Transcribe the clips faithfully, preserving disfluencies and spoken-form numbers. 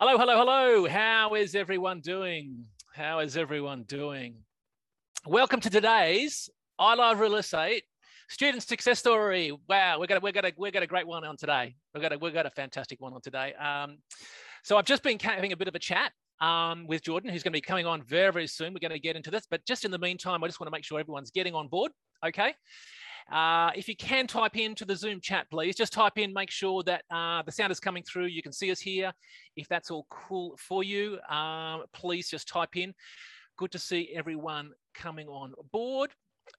Hello, hello, hello. How is everyone doing? How is everyone doing? Welcome to today's iLive Real Estate Student Success Story. Wow, we're gonna we're gonna we're got a great one on today. We're gonna we've got a fantastic one on today. Um, so I've just been having a bit of a chat um, with Jordan, who's going to be coming on very very soon. We're going to get into this, but just in the meantime, I just want to make sure everyone's getting on board. Okay. Uh, if you can type into the Zoom chat, please just type in, make sure that uh, the sound is coming through. You can see us here. If that's all cool for you, um, please just type in. Good to see everyone coming on board.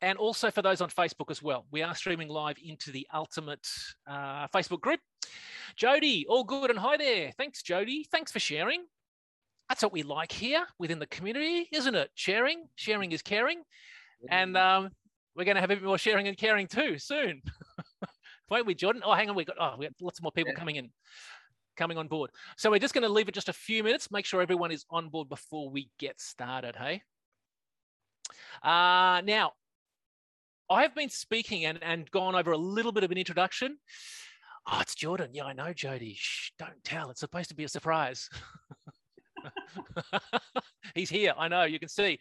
And also for those on Facebook as well, we are streaming live into the Ultimate uh, Facebook group. Jody, all good and hi there. Thanks, Jody. Thanks for sharing. That's what we like here within the community, isn't it? Sharing, sharing is caring. And um, we're going to have a bit more sharing and caring too soon, won't we, Jordan? Oh, hang on, we got oh, we got lots more people yeah. coming in, coming on board. So we're just going to leave it just a few minutes. Make sure everyone is on board before we get started. Hey, uh, now I have been speaking and and gone over a little bit of an introduction. Oh, it's Jordan. Yeah, I know, Jody. Shh, don't tell. It's supposed to be a surprise. He's here. I know. You can see.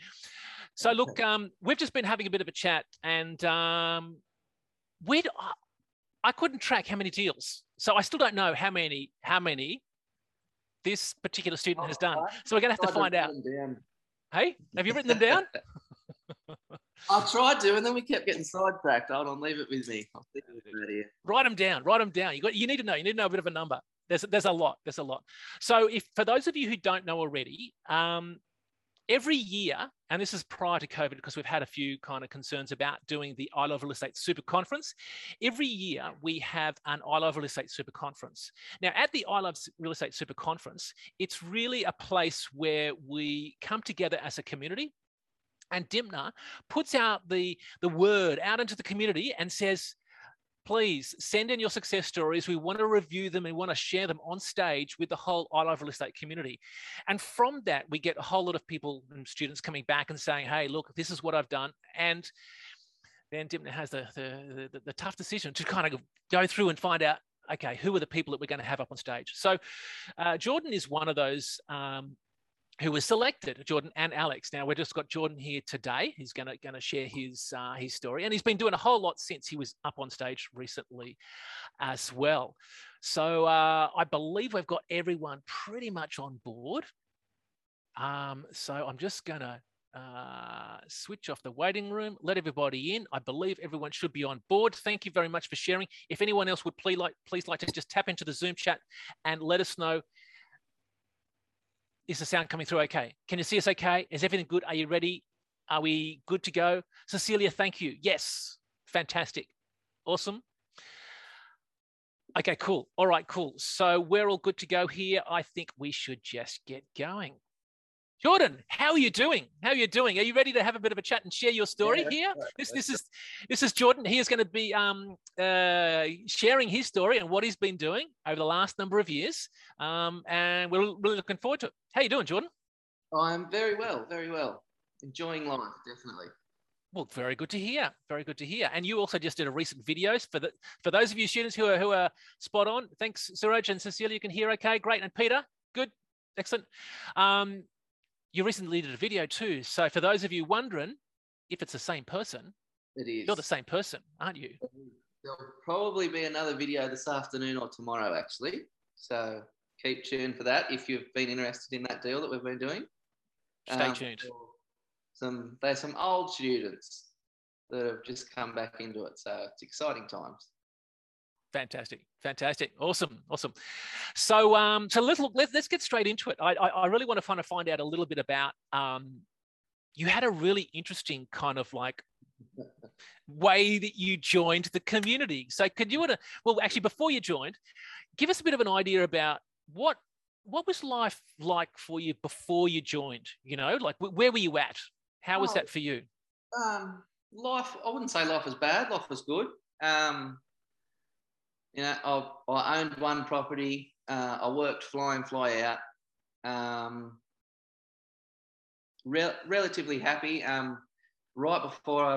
So look, um, we've just been having a bit of a chat, and um, we I couldn't track how many deals, so I still don't know how many how many this particular student oh, has done. So we're going to have to find out. Hey, have you written them down? I tried to, and then we kept getting sidetracked. Hold on, leave it with me. I'll leave it with you. Write them down. Write them down. You got. You need to know. You need to know a bit of a number. There's there's a lot. There's a lot. So if for those of you who don't know already. Um, Every year, and this is prior to COVID because we've had a few kind of concerns about doing the iLive Real Estate Super Conference. Every year we have an iLive Real Estate Super Conference. Now at the iLive Real Estate Super Conference, it's really a place where we come together as a community, and Dymphna puts out the, the word out into the community and says, please send in your success stories. We want to review them and want to share them on stage with the whole iLive Real Estate community. And from that, we get a whole lot of people and students coming back and saying, hey, look, this is what I've done. And then Dymphna has the, the, the, the tough decision to kind of go through and find out, okay, who are the people that we're going to have up on stage? So uh, Jordan is one of those um, who was selected, Jordan and Alex. Now, we've just got Jordan here today. He's going to going to share his uh, his story. And he's been doing a whole lot since he was up on stage recently as well. So uh, I believe we've got everyone pretty much on board. Um, so I'm just going to uh, switch off the waiting room, let everybody in. I believe everyone should be on board. Thank you very much for sharing. If anyone else would please like, please like to just tap into the Zoom chat and let us know. Is the sound coming through okay? Can you see us okay? Is everything good? Are you ready? Are we good to go? Cecilia, thank you. Yes, fantastic. Awesome. Okay, cool. All right, cool. So we're all good to go here. I think we should just get going. Jordan, how are you doing? How are you doing? Are you ready to have a bit of a chat and share your story yeah, here? Right. This, this, is, this is Jordan. He is going to be um, uh, sharing his story and what he's been doing over the last number of years. Um, and we're really looking forward to it. How are you doing, Jordan? I'm very well, very well. Enjoying life, definitely. Well, very good to hear. Very good to hear. And you also just did a recent videos for the for those of you students who are who are spot on. Thanks, Suraj and Cecilia. You can hear okay, great. And Peter, good, excellent. Um, You recently did a video too. So for those of you wondering if it's the same person, it is. You're the same person, aren't you? There'll probably be another video this afternoon or tomorrow, actually. So keep tuned for that if you've been interested in that deal that we've been doing. Stay um, tuned. Some, there's some old students that have just come back into it. So it's exciting times. Fantastic, fantastic, awesome, awesome. So, um, so let's look. Let's, let's get straight into it. I, I, I really want to kind of find out a little bit about. Um, you had a really interesting kind of like way that you joined the community. So, could you want to? Well, actually, before you joined, give us a bit of an idea about what what was life like for you before you joined. You know, like where were you at? How was oh, that for you? Um, life. I wouldn't say life was bad. Life was good. Um, You know, I've, I owned one property. Uh, I worked fly in, fly out. Um, re relatively happy. Um, right before I,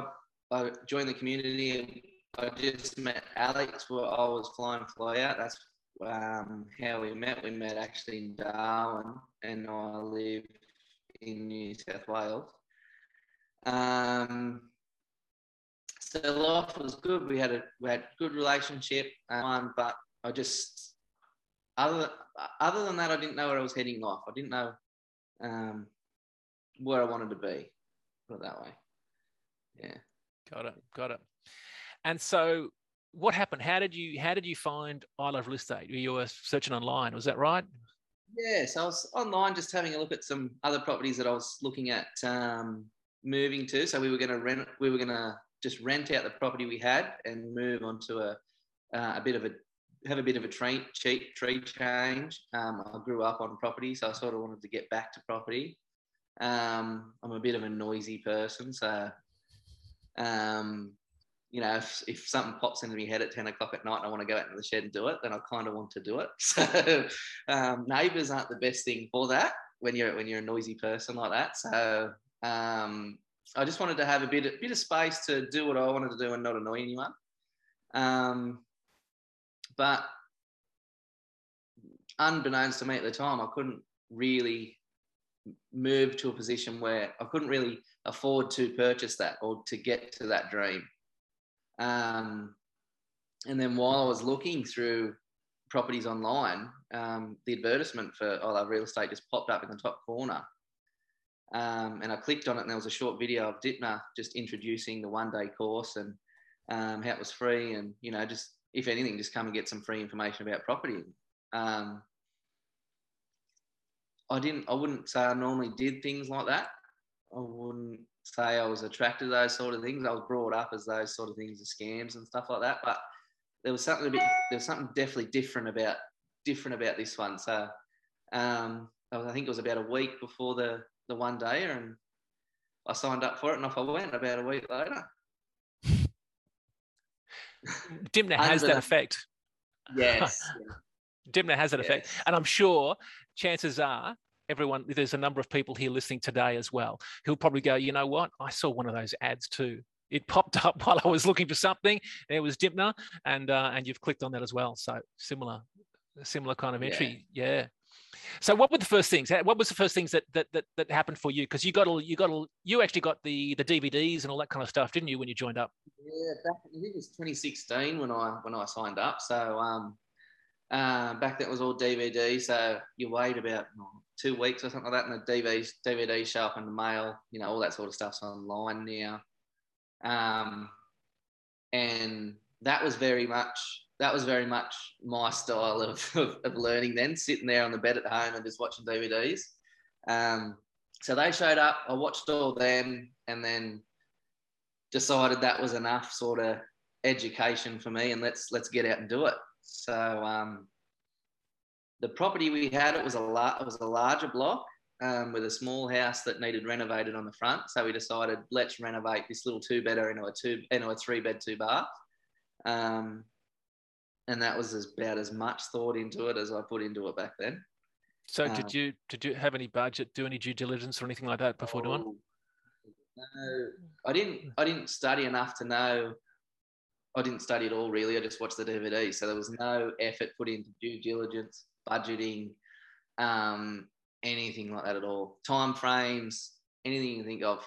I joined the community, I just met Alex. Where I was fly in, fly out. That's um, how we met. We met actually in Darwin, and I live in New South Wales. Um, so life was good. We had a we had good relationship, um, but I just other other than that, I didn't know where I was heading life. I didn't know um, where I wanted to be. Put it that way. Yeah. Got it. Got it. And so, what happened? How did you How did you find iLive Real Estate? You were searching online, was that right? Yes, I was online, just having a look at some other properties that I was looking at um, moving to. So we were going to rent. We were going to just rent out the property we had and move on to a uh, a bit of a have a bit of a tree, cheap tree change. Um, I grew up on property, so I sort of wanted to get back to property. Um, I'm a bit of a noisy person, so. Um, You know, if, if something pops into my head at ten o'clock at night and I want to go out into the shed and do it, then I kind of want to do it. So um, neighbours aren't the best thing for that when you're when you're a noisy person like that. So um, I just wanted to have a bit, a bit of space to do what I wanted to do and not annoy anyone. Um, but unbeknownst to me at the time, I couldn't really move to a position where I couldn't really afford to purchase that or to get to that dream. Um, and then while I was looking through properties online, um, the advertisement for iLive Real Estate just popped up in the top corner. Um, and I clicked on it and there was a short video of Dittmer just introducing the one day course and um, how it was free and, you know, just, if anything, just come and get some free information about property. Um, I didn't, I wouldn't say I normally did things like that. I wouldn't say I was attracted to those sort of things. I was brought up as those sort of things and scams and stuff like that. But there was something a bit, there was something definitely different about different about this one. So um, I think it was about a week before the the one day, and I signed up for it, and off I went about a week later. Dittmer has that effect. Yes. Dittmer has that yes. effect, and I'm sure chances are. Everyone, there's a number of people here listening today as well who'll probably go, you know what? I saw one of those ads too. It popped up while I was looking for something. And it was Dittmer, and uh, and you've clicked on that as well. So similar, similar kind of entry, yeah. yeah. So what were the first things? What was the first things that that that, that happened for you? Because you got all, you got all, you actually got the the D V Ds and all that kind of stuff, didn't you, when you joined up? Yeah, back I think it was twenty sixteen when I when I signed up. So um, uh, back then it was all D V D. So you wait about. Two weeks or something like that, and the D V Ds, D V Ds show up in the mail, you know, all that sort of stuff's online now. Um, and that was very much, that was very much my style of, of, of learning then, sitting there on the bed at home and just watching D V Ds. Um, so they showed up, I watched all them, and then decided that was enough sort of education for me, and let's, let's get out and do it. So, um, the property we had, it was a la- it was a larger block um, with a small house that needed renovated on the front. So we decided, let's renovate this little two-bedder into a two into a three-bed, two-bath. Um, and that was about as much thought into it as I put into it back then. So um, did you did you have any budget, do any due diligence or anything like that before oh, doing? No, I didn't. I didn't study enough to know. I didn't study at all really. I just watched the D V D. So there was no effort put into due diligence. Budgeting, um, anything like that at all. Time frames, anything you can think of,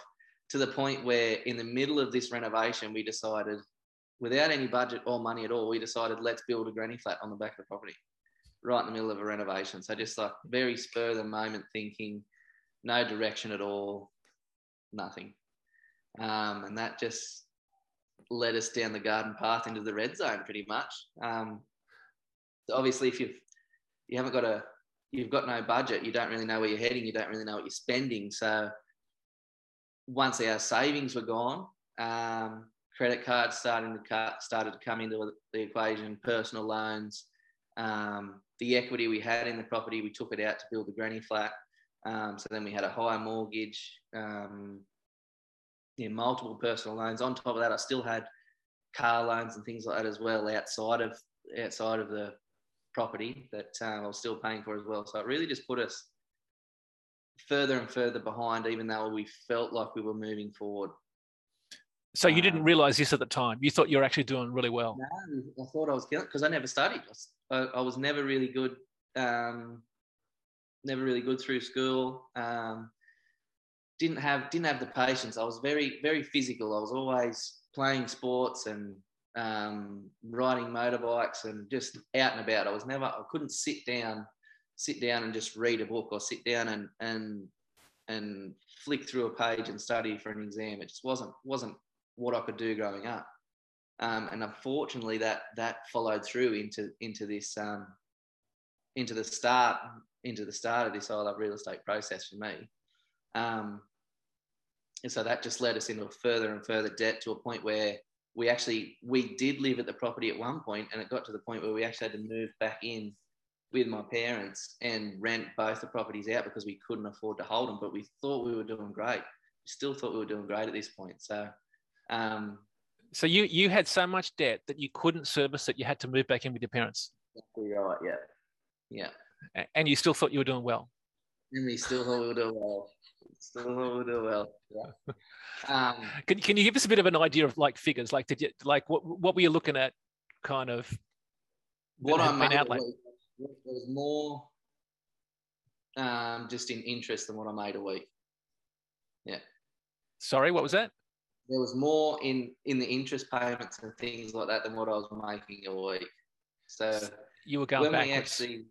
to the point where in the middle of this renovation, we decided, without any budget or money at all, we decided let's build a granny flat on the back of the property, right in the middle of a renovation. So just like very spur of the moment thinking, no direction at all, nothing. Um, and that just led us down the garden path into the red zone pretty much. Um, obviously, if you've You haven't got a, you've got no budget. You don't really know where you're heading. You don't really know what you're spending. So once our savings were gone, um, credit cards starting to cut, started to come into the equation, personal loans, um, the equity we had in the property, we took it out to build the granny flat. Um, so then we had a higher mortgage, um, yeah, multiple personal loans. On top of that, I still had car loans and things like that as well outside of outside of the property that um, I was still paying for as well. So it really just put us further and further behind, even though we felt like we were moving forward. So you um, didn't realise this at the time. You thought you were actually doing really well. No, I thought I was killing it because I never studied. I, I was never really good, um, never really good through school. Um, didn't have didn't have the patience. I was very very physical. I was always playing sports and um, riding motorbikes and just out and about. I was never I couldn't sit down sit down and just read a book or sit down and and and flick through a page and study for an exam. It just wasn't wasn't what I could do growing up. Um, and unfortunately, that that followed through into into this um, into the start into the start of this iLive Real Estate process for me. Um, and so that just led us into further and further debt to a point where we actually we did live at the property at one point, and it got to the point where we actually had to move back in with my parents and rent both the properties out because we couldn't afford to hold them. But we thought we were doing great. We still thought we were doing great at this point. So. Um, So you you had so much debt that you couldn't service it. You had to move back in with your parents. Right. Yeah. Yeah. And you still thought you were doing well. And we still thought we were doing well. Still thought we were doing well. Yeah. Um, can Can you give us a bit of an idea of like figures? Like did you like what what were you looking at? Kind of. What I made out like there was more. Um, just in interest than what I made a week. Yeah. Sorry, what was that? There was more in, in the interest payments and things like that than what I was making a week. So you were going backwards. When we actually,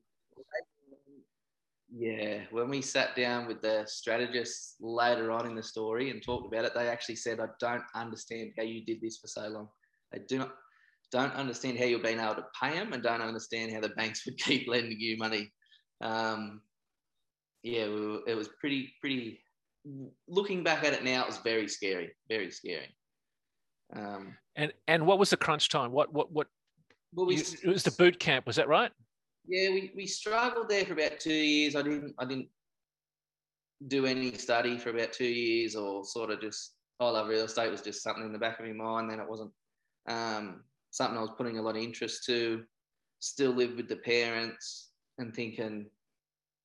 yeah, when we sat down with the strategists later on in the story and talked about it, they actually said, "I don't understand how you did this for so long. I do not don't understand how you've been able to pay them, and don't understand how the banks would keep lending you money." Um, yeah, we were, it was pretty pretty. Looking back at it now, it was very scary, very scary. Um, and and what was the crunch time? What what what? Well, we, you, it was the boot camp, was that right? Yeah, we, we struggled there for about two years. I didn't I didn't do any study for about two years, or sort of just I love real estate was just something in the back of my mind. Then it wasn't um, something I was putting a lot of interest to. Still lived with the parents and thinking,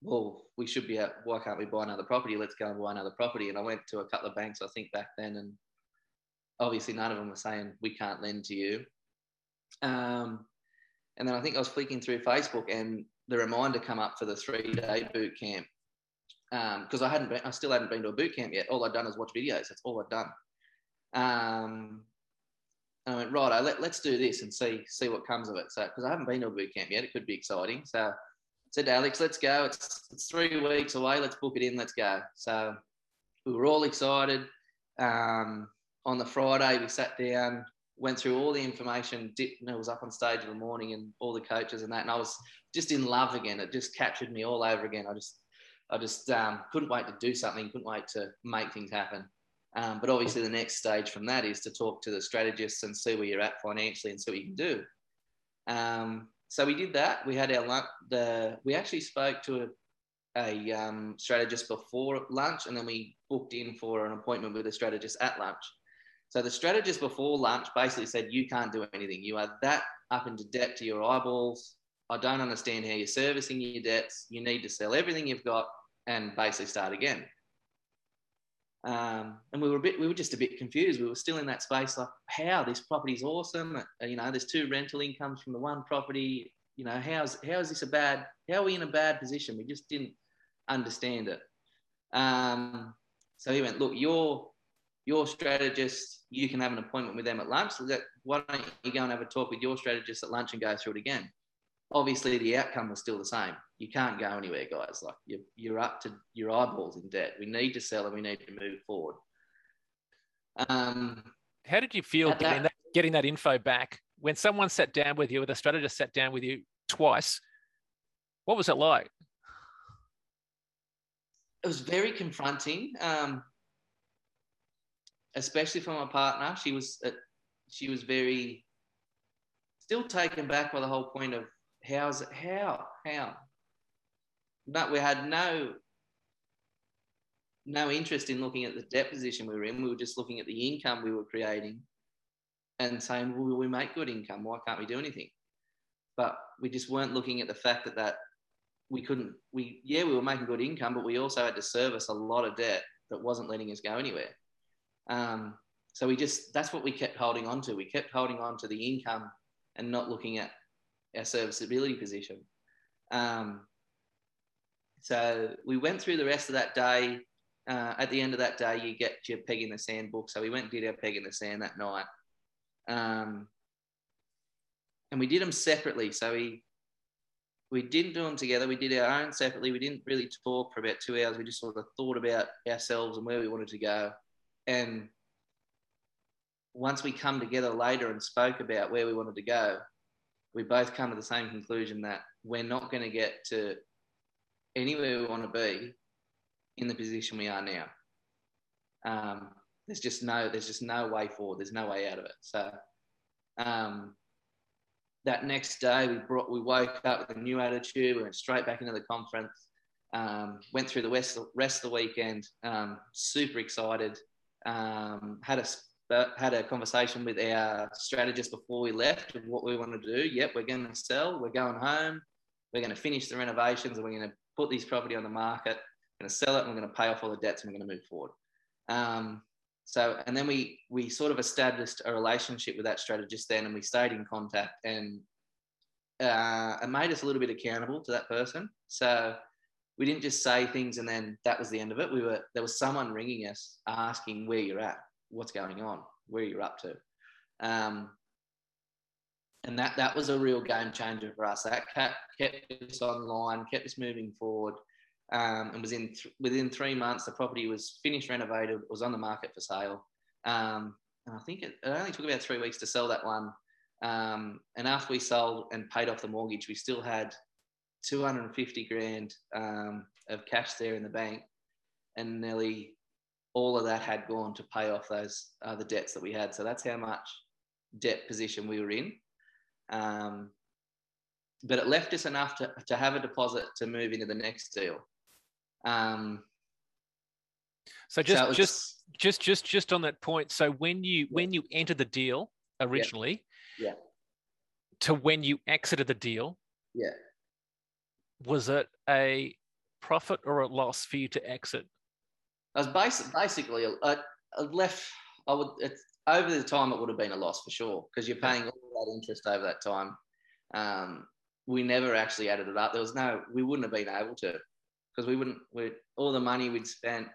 well, we should be at, why can't we buy another property? Let's go and buy another property. And I went to a couple of banks, I think back then, and obviously none of them were saying, we can't lend to you. Um, and then I think I was flicking through Facebook and the reminder come up for the three day boot camp. Um, cause I hadn't been, I still hadn't been to a boot camp yet. All I'd done is watch videos. That's all I'd done. Um, and I went, right, let, let's do this and see, see what comes of it. So, cause I haven't been to a boot camp yet. It could be exciting. So, said to Alex, let's go. It's, it's three weeks away. Let's book it in. Let's go. So we were all excited. Um, on the Friday, we sat down, went through all the information. Dittmer was up on stage in the morning and all the coaches and that. And I was just in love again. It just captured me all over again. I just, I just um, couldn't wait to do something. Couldn't wait to make things happen. Um, but obviously the next stage from that is to talk to the strategists and see where you're at financially and see what you can do. Um, So we did that. We had our lunch. The, we actually spoke to a, a um, strategist before lunch, and then we booked in for an appointment with a strategist at lunch. So the strategist before lunch basically said, you can't do anything. You are that up into debt to your eyeballs. I don't understand how you're servicing your debts. You need to sell everything you've got and basically start again. Um, and we were a bit, we were just a bit confused. We were still in that space, like, how this property's awesome. You know, there's two rental incomes from the one property. You know, how's how is this a bad? How are we in a bad position? We just didn't understand it. Um, so he went, look, your your strategist. You can have an appointment with them at lunch. So that, why don't you go and have a talk with your strategist at lunch and go through it again? Obviously, the outcome was still the same. You can't go anywhere, guys. Like you're, you're up to your eyeballs in debt. We need to sell and we need to move forward. Um, How did you feel getting that, that, getting that info back? When someone sat down with you, or the strategist sat down with you twice, what was it like? It was very confronting, um, especially for my partner. She was, uh, she was very still taken back by the whole point of, How's it? How? How? But we had no no interest in looking at the debt position we were in. We were just looking at the income we were creating and saying, well, we make good income. Why can't we do anything? But we just weren't looking at the fact that, that we couldn't, we, yeah, we were making good income, but we also had to service a lot of debt that wasn't letting us go anywhere. Um, so we just, that's what we kept holding on to. We kept holding on to the income and not looking at our serviceability position. Um, so we went through the rest of that day. Uh, at the end of that day, you get your peg in the sand book. So we went and did our peg in the sand that night. Um, and we did them separately. So we, we didn't do them together. We did our own separately. We didn't really talk for about two hours. We just sort of thought about ourselves and where we wanted to go. And once we come together later and spoke about where we wanted to go, we both come to the same conclusion that we're not going to get to anywhere we want to be in the position we are now. Um, there's just no, there's just no way forward. There's no way out of it. So um, that next day we brought, we woke up with a new attitude. We went straight back into the conference, um, went through the rest, rest of the weekend, um, super excited, um, had a, had a conversation with our strategist before we left of what we want to do. Yep, we're going to sell, we're going home, we're going to finish the renovations, and we're going to put this property on the market. We're going to sell it, and we're going to pay off all the debts, and we're going to move forward. Um, so, and then we we sort of established a relationship with that strategist then, and we stayed in contact, and uh, it made us a little bit accountable to that person. So we didn't just say things and then that was the end of it. We were, there was someone ringing us asking where you're at, what's going on, where you're up to. Um, and that, that was a real game changer for us. That kept, kept us online, kept us moving forward. Um, and was in th within three months, the property was finished, renovated, was on the market for sale. Um, and I think it, it only took about three weeks to sell that one. Um, and after we sold and paid off the mortgage, we still had two hundred fifty grand um, of cash there in the bank. And nearly all of that had gone to pay off those other uh, debts that we had. So that's how much debt position we were in. Um, but it left us enough to, to have a deposit to move into the next deal. Um, so just, so was, just, just, just, just on that point. So when you, yeah. when you entered the deal originally, yeah. yeah, to when you exited the deal, yeah, was it a profit or a loss for you to exit? I was basic, basically, I, I left. I would it's, over the time it would have been a loss for sure, because you're paying all that interest over that time. Um, we never actually added it up. There was no, we wouldn't have been able to. Because we wouldn't, we all the money we'd spent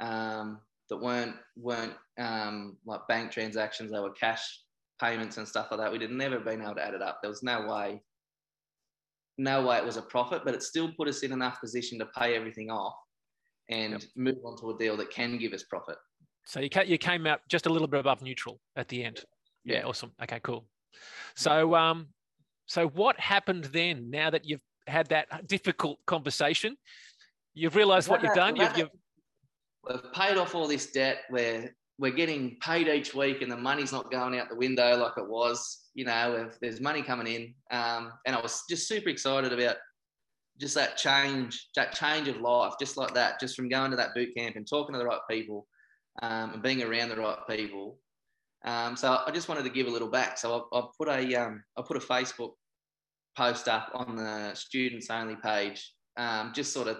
um, that weren't weren't um, like bank transactions, they were cash payments and stuff like that. We'd have never been able to add it up. There was no way, no way it was a profit, but it still put us in enough position to pay everything off and yep. move on to a deal that can give us profit. So you you came out just a little bit above neutral at the end. Yeah, yeah awesome. Okay, cool. So um, so what happened then? Now that you've had that difficult conversation. You've realised what you've done. You've, you've we've paid off all this debt. We're we're getting paid each week, and the money's not going out the window like it was. You know, there's money coming in, um, and I was just super excited about just that change, that change of life, just like that, just from going to that boot camp and talking to the right people, um, and being around the right people. Um, so I just wanted to give a little back. So I, I put a um, I put a Facebook post up on the students only page, um, just sort of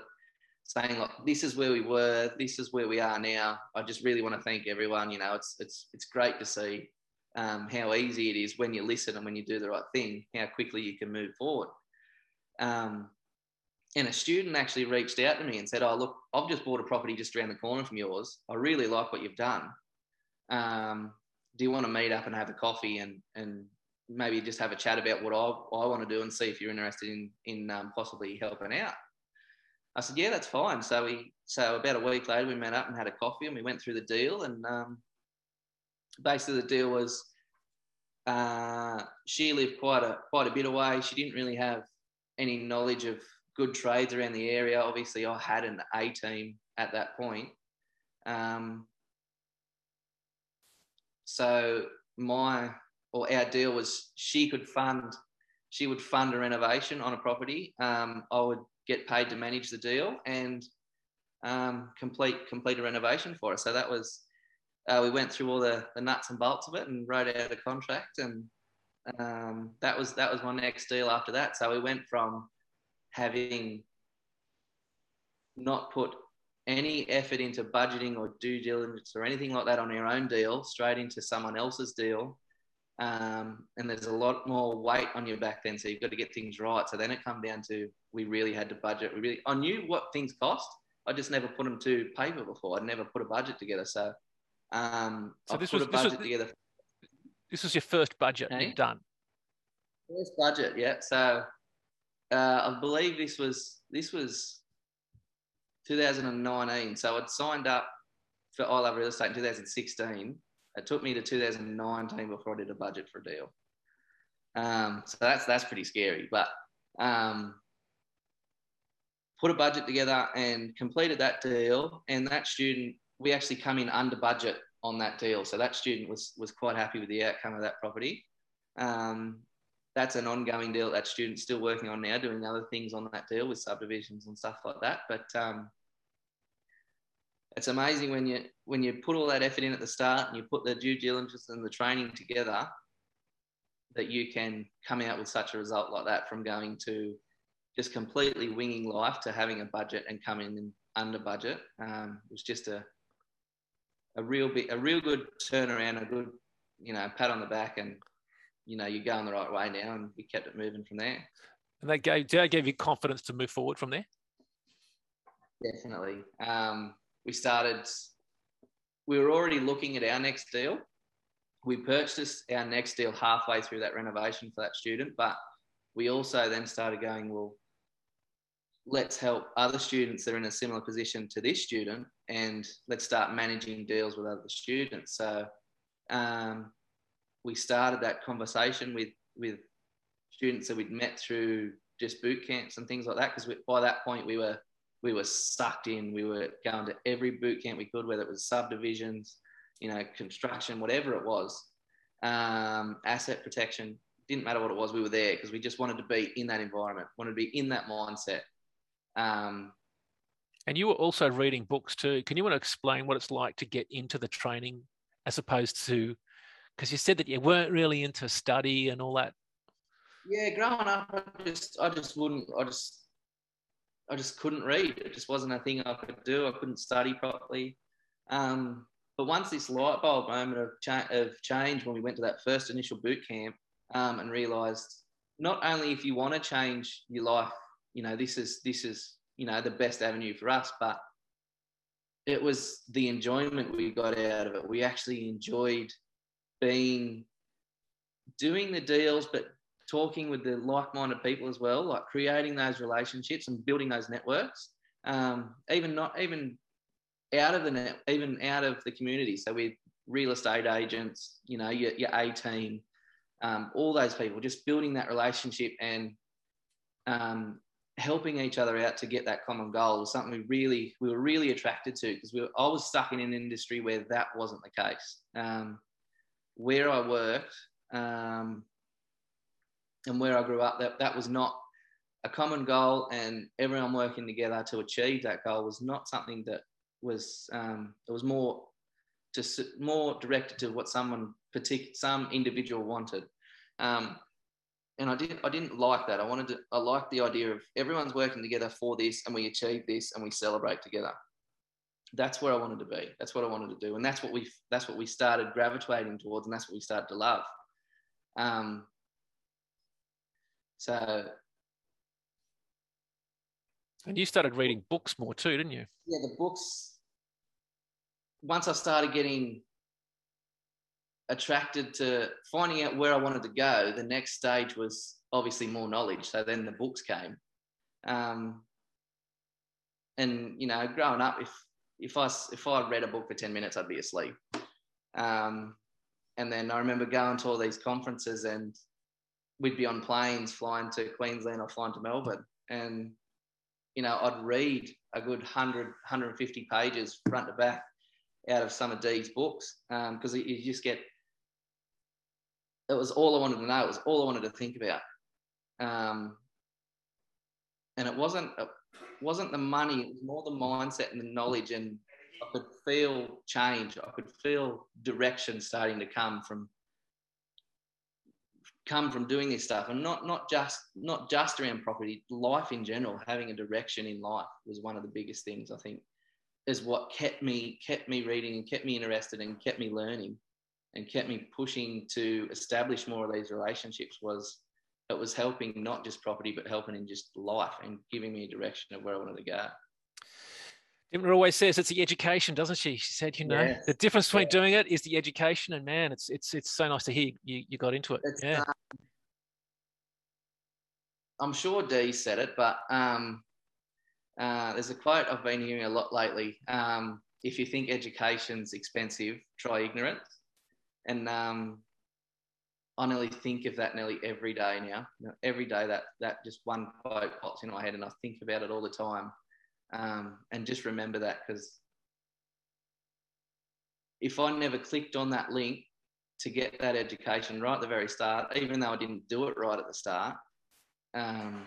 saying like, this is where we were, this is where we are now. I just really want to thank everyone. You know, it's it's it's great to see um, how easy it is when you listen and when you do the right thing, how quickly you can move forward. Um, and a student actually reached out to me and said, oh, look, I've just bought a property just around the corner from yours. I really like what you've done. Um, do you want to meet up and have a coffee and, and maybe just have a chat about what I, I want to do and see if you're interested in, in um, possibly helping out? I said, yeah, that's fine. So we, so about a week later, we met up and had a coffee, and we went through the deal. And um, basically, the deal was uh, she lived quite a quite a bit away. She didn't really have any knowledge of good trades around the area. Obviously, I had an A team at that point, um, so my or our deal was she could fund. She would fund a renovation on a property. Um, I would get paid to manage the deal and um, complete complete a renovation for us. So that was, uh, we went through all the, the nuts and bolts of it and wrote out a contract, and um, that was that was my next deal after that. So we went from having not put any effort into budgeting or due diligence or anything like that on our own deal, straight into someone else's deal, Um, and there's a lot more weight on your back then. So you've got to get things right. So then it come down to, we really had to budget. We really, I knew what things cost. I just never put them to paper before. I'd never put a budget together. So, um, so I this put was, a budget this was, together. This was your first budget okay. you've done? First budget, yeah. So uh, I believe this was, this was two thousand nineteen. So I'd signed up for iLive Real Estate in two thousand sixteen. It took me to two thousand nineteen before I did a budget for a deal. Um, so that's that's pretty scary. But um, put a budget together and completed that deal. And that student, we actually come in under budget on that deal. So that student was, was quite happy with the outcome of that property. Um, that's an ongoing deal that student's still working on now, doing other things on that deal with subdivisions and stuff like that. But um, it's amazing when you when you put all that effort in at the start and you put the due diligence and the training together, that you can come out with such a result like that, from going to just completely winging life to having a budget and coming in under budget. Um, it was just a a real bit a real good turnaround, a good you know pat on the back, and you know you're going the right way now, and we kept it moving from there. And they gave they gave you confidence to move forward from there. Definitely. Um, We started, we were already looking at our next deal. We purchased our next deal halfway through that renovation for that student, but we also then started going, well, let's help other students that are in a similar position to this student, and let's start managing deals with other students. So um, we started that conversation with, with students that we'd met through just boot camps and things like that, because by that point we were We were sucked in. We were going to every boot camp we could, whether it was subdivisions, you know, construction, whatever it was, um, asset protection, didn't matter what it was, we were there because we just wanted to be in that environment, wanted to be in that mindset. Um, and you were also reading books too. Can you want to explain what it's like to get into the training as opposed to, because you said that you weren't really into study and all that. Yeah, growing up, I just, I just wouldn't, I just, I just couldn't read. It just wasn't a thing I could do. I couldn't study properly. Um, but once this light bulb moment of, cha of change, when we went to that first initial boot camp um, and realised, not only if you want to change your life, you know, this is, this is, you know, the best avenue for us, but it was the enjoyment we got out of it. We actually enjoyed being, doing the deals, but talking with the like-minded people as well, like creating those relationships and building those networks, um, even not even out of the net, even out of the community. So with real estate agents, you know, your, your A team, um, all those people, just building that relationship and um, helping each other out to get that common goal was something we really we were really attracted to, because we were I was stuck in an industry where that wasn't the case. Um, where I worked. Um, And where I grew up, that, that was not a common goal, and everyone working together to achieve that goal was not something that was, um, it was more just more directed to what someone, partic some individual wanted. Um, and I didn't, I didn't like that. I wanted to, I liked the idea of everyone's working together for this, and we achieve this and we celebrate together. That's where I wanted to be. That's what I wanted to do. And that's what we, that's what we started gravitating towards, and that's what we started to love. Um, So, and you started reading books more too, didn't you? Yeah, the books. Once I started getting attracted to finding out where I wanted to go, the next stage was obviously more knowledge. So then the books came, um, and you know, growing up, if if I if I read a book for ten minutes, I'd be asleep. Um, and then I remember going to all these conferences, and we'd be on planes flying to Queensland or flying to Melbourne. And, you know, I'd read a good one hundred, one hundred fifty pages front to back out of some of Dee's books, because um, you just get, it was all I wanted to know. It was all I wanted to think about. Um, and it wasn't, it wasn't the money, it was more the mindset and the knowledge, and I could feel change. I could feel direction starting to come from come from doing this stuff, and not not just not just around property, life in general. Having a direction in life was one of the biggest things, I think, is what kept me kept me reading and kept me interested and kept me learning. and kept me pushing to establish more of these relationships was it was helping not just property, but helping in just life and giving me a direction of where I wanted to go. Dittmer always says it's the education, doesn't she? She said, you know, yeah. the difference between yeah. doing it is the education. And man, it's it's it's so nice to hear you, you got into it. It's, yeah. Um, I'm sure Dee said it, but um, uh, there's a quote I've been hearing a lot lately. Um, if you think education's expensive, try ignorance. And um, I nearly think of that nearly every day now. You know, every day that, that just one quote pops in my head and I think about it all the time. Um, and just remember that, because if I never clicked on that link to get that education right at the very start, even though I didn't do it right at the start, um,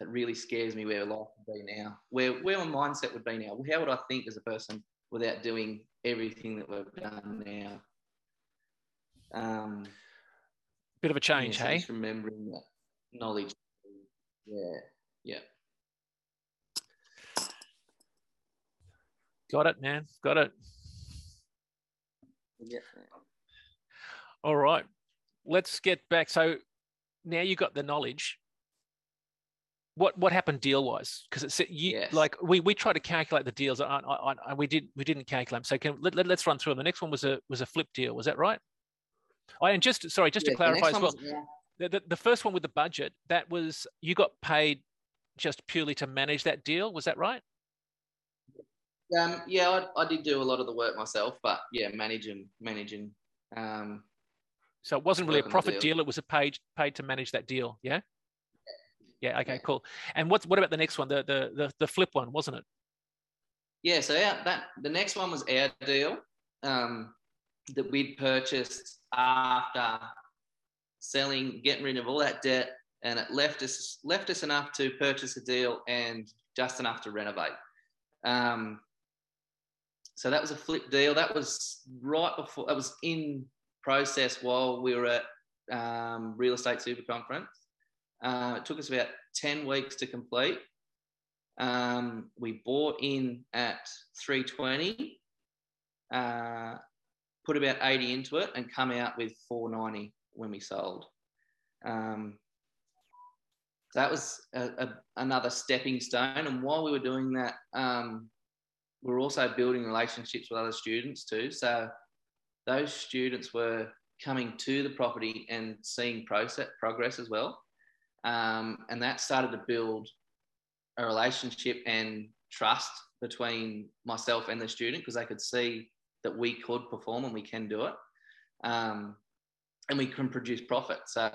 it really scares me where life would be now, where, where my mindset would be now. How would I think as a person without doing everything that we've done now? Um, Bit of a change, hey? Just remembering that knowledge. Yeah, yeah. Got it, man. Got it. Yeah. All right. Let's get back. So now you got the knowledge. What what happened deal wise? Because it's you, yes. like we we try to calculate the deals, and I, I, we did we didn't calculate them. So can let, let let's run through them. The next one was a was a flip deal. Was that right? I and just sorry, just yeah, to clarify as well, yeah. the, the the first one with the budget, that was you got paid just purely to manage that deal. Was that right? Um, yeah, I, I did do a lot of the work myself, but yeah, managing, managing. Um, so it wasn't really a profit deal. deal; it was a paid paid to manage that deal. Yeah, yeah. Okay, yeah. Cool. And what's what about the next one? The the the, the flip one, wasn't it? Yeah. So our, that the next one was our deal um, that we'd purchased after selling, getting rid of all that debt, and it left us left us enough to purchase a deal and just enough to renovate. Um, So that was a flip deal. That was right before, it was in process while we were at um, Real Estate Super Conference. Uh, it took us about ten weeks to complete. Um, we bought in at three twenty, uh, put about eighty into it and come out with four ninety when we sold. Um, that was a, a, another stepping stone. And while we were doing that, um, we're also building relationships with other students too. So those students were coming to the property and seeing process, progress as well. Um, and that started to build a relationship and trust between myself and the student, because they could see that we could perform and we can do it. Um, and we can produce profit. So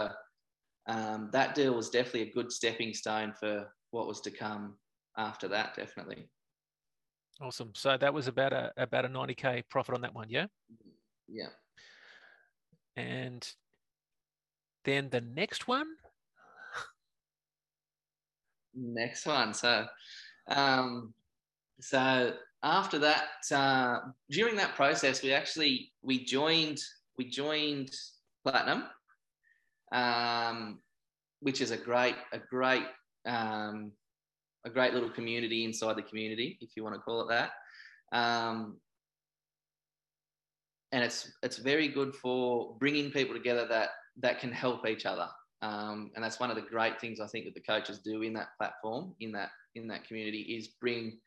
um, that deal was definitely a good stepping stone for what was to come after that, definitely. Awesome. So that was about a about a ninety K profit on that one, yeah? Yeah. And then the next one? Next one. So um, so after that, uh, during that process, we actually, we joined, we joined Platinum, um, which is a great, a great, um, a great little community inside the community, if you want to call it that. Um, and it's it's very good for bringing people together that, that can help each other. Um, and that's one of the great things I think that the coaches do in that platform, in that in that community, is bring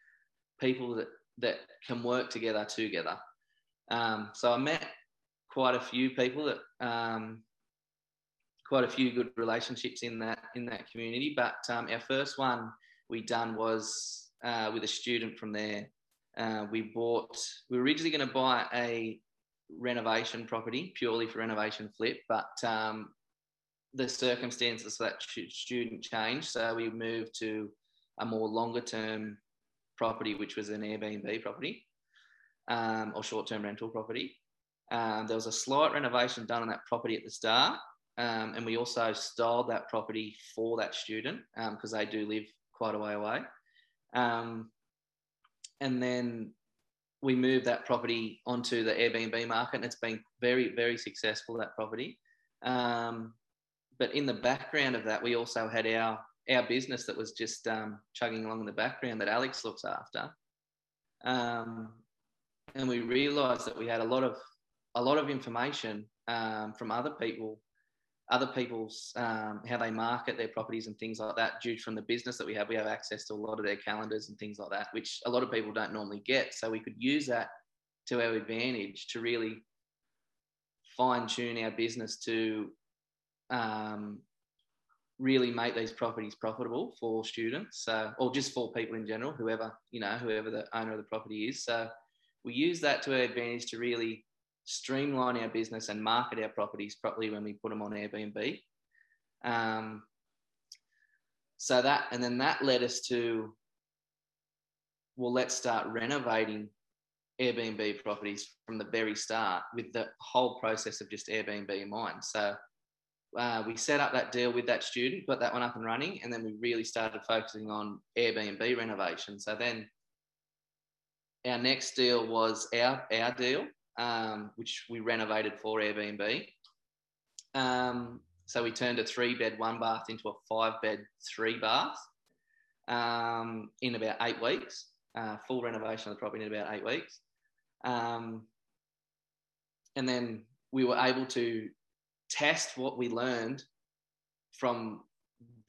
people that, that can work together together. Um, so I met quite a few people, that um, quite a few good relationships in that, in that community. But um, our first one we done was uh, with a student from there. Uh, we bought, we were originally going to buy a renovation property, purely for renovation flip, but um, the circumstances for that student changed. So we moved to a more longer term property, which was an Airbnb property um, or short-term rental property. Um, there was a slight renovation done on that property at the start. Um, and we also styled that property for that student because um, they do live quite a way away. Um, and then we moved that property onto the Airbnb market, and it's been very, very successful, that property. Um, but in the background of that, we also had our, our business that was just um, chugging along in the background that Alex looks after. Um, and we realised that we had a lot of a lot of information um, from other people, other people's, um, how they market their properties and things like that, due from the business that we have. We have access to a lot of their calendars and things like that, which a lot of people don't normally get. So we could use that to our advantage to really fine tune our business to um, really make these properties profitable for students, uh, or just for people in general, whoever, you know, whoever the owner of the property is. So we use that to our advantage to really streamline our business and market our properties properly when we put them on Airbnb. Um, so that, and then that led us to, well, let's start renovating Airbnb properties from the very start with the whole process of just Airbnb in mind. So uh, we set up that deal with that student, got that one up and running, and then we really started focusing on Airbnb renovation. So then our next deal was our, our deal, um, which we renovated for Airbnb. Um, so we turned a three-bed, one-bath into a five-bed, three-bath um, in about eight weeks, uh, full renovation of the property in about eight weeks. Um, and then we were able to test what we learned from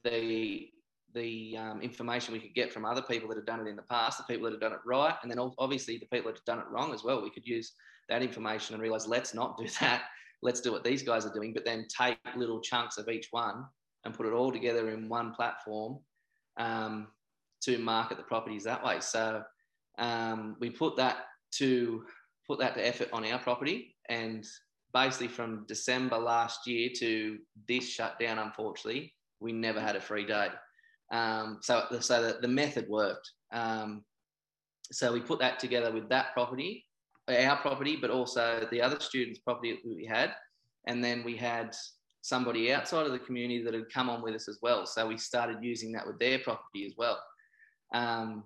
the, the um, information we could get from other people that had done it in the past, the people that had done it right, and then obviously the people that had done it wrong as well. We could use that information and realise, let's not do that. Let's do what these guys are doing, but then take little chunks of each one and put it all together in one platform um, to market the properties that way. So um, we put that to put that to effort on our property, and basically from December last year to this shutdown, unfortunately, we never had a free day. Um, so so the, the method worked. Um, so we put that together with that property, our property, but also the other student's property that we had. And then we had somebody outside of the community that had come on with us as well. So we started using that with their property as well. Um,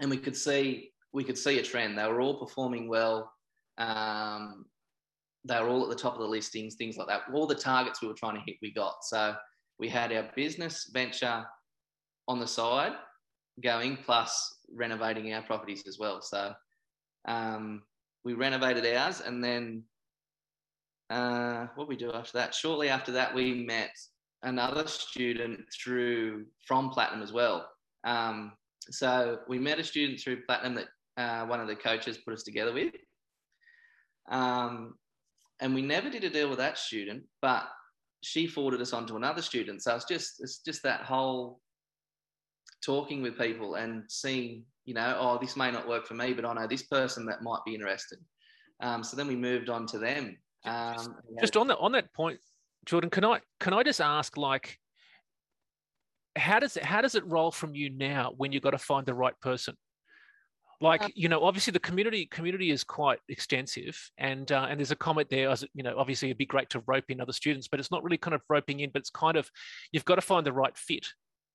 and we could see, we could see a trend. They were all performing well. Um, they were all at the top of the listings, things like that. All the targets we were trying to hit, we got. So we had our business venture on the side going, plus renovating our properties as well. So um, we renovated ours, and then uh, what we do after that? Shortly after that, we met another student through from Platinum as well. Um, so we met a student through Platinum that uh, one of the coaches put us together with. Um, and we never did a deal with that student, but she forwarded us on to another student. So it's just, it's just that whole talking with people and seeing, you know, oh, this may not work for me, but I know this person that might be interested. Um, so then we moved on to them. Um, just just on that on that point, Jordan, can I can I just ask, like, how does it how does it roll from you now when you've got to find the right person? Like, you know, obviously the community community is quite extensive, and uh, and there's a comment there, as you know, obviously it'd be great to rope in other students, but it's not really kind of roping in, but it's kind of, you've got to find the right fit,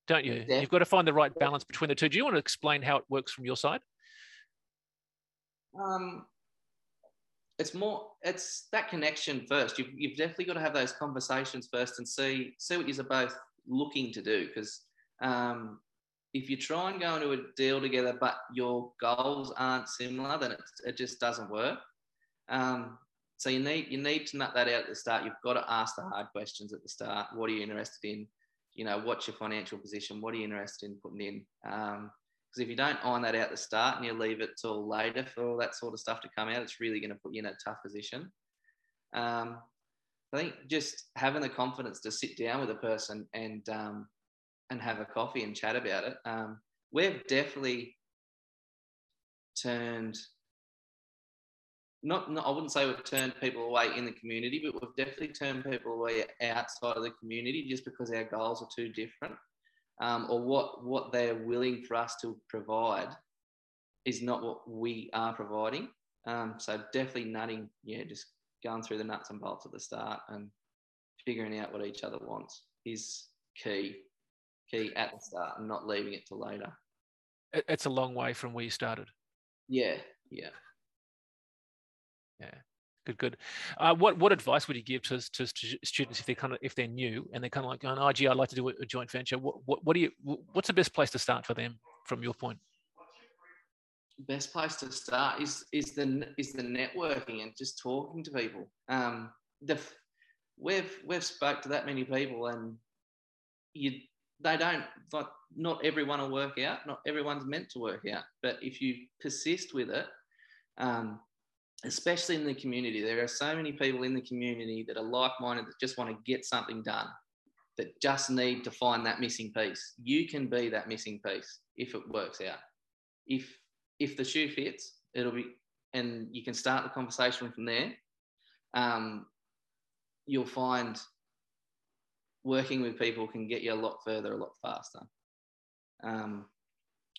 don't you? Definitely. You've got to find the right balance between the two. Do you want to explain how it works from your side? Um, it's more, it's that connection first. You've, you've definitely got to have those conversations first and see, see what you're both looking to do. Because um, if you try and go into a deal together, but your goals aren't similar, then it, it just doesn't work. Um, so you need, you need to nut that out at the start. You've got to ask the hard questions at the start. What are you interested in? You know, what's your financial position? What are you interested in putting in? Because um, if you don't iron that out at the start and you leave it till later for all that sort of stuff to come out, it's really going to put you in a tough position. Um, I think just having the confidence to sit down with a person and um, and have a coffee and chat about it. Um, we've definitely turned, not, not I wouldn't say we've turned people away in the community, but we've definitely turned people away outside of the community just because our goals are too different, um, or what, what they're willing for us to provide is not what we are providing. Um, so definitely nutting, yeah, just going through the nuts and bolts at the start and figuring out what each other wants is key, key at the start, and not leaving it till later. It's a long way from where you started. Yeah, yeah. Yeah, good, good. Uh, what what advice would you give to, to students if they're kind of if they're new and they're kind of like going, oh, gee, I'd like to do a joint venture? What what what do you? What's the best place to start for them from your point? best place to start is is the is the networking and just talking to people. Um, the we've we've spoke to that many people, and you they don't like not everyone will work out. Not everyone's meant to work out, but if you persist with it, um, especially in the community, there are so many people in the community that are like-minded that just want to get something done, that just need to find that missing piece. You can be that missing piece if it works out. If if the shoe fits, it'll be, and you can start the conversation from there. Um, you'll find working with people can get you a lot further, a lot faster. Um,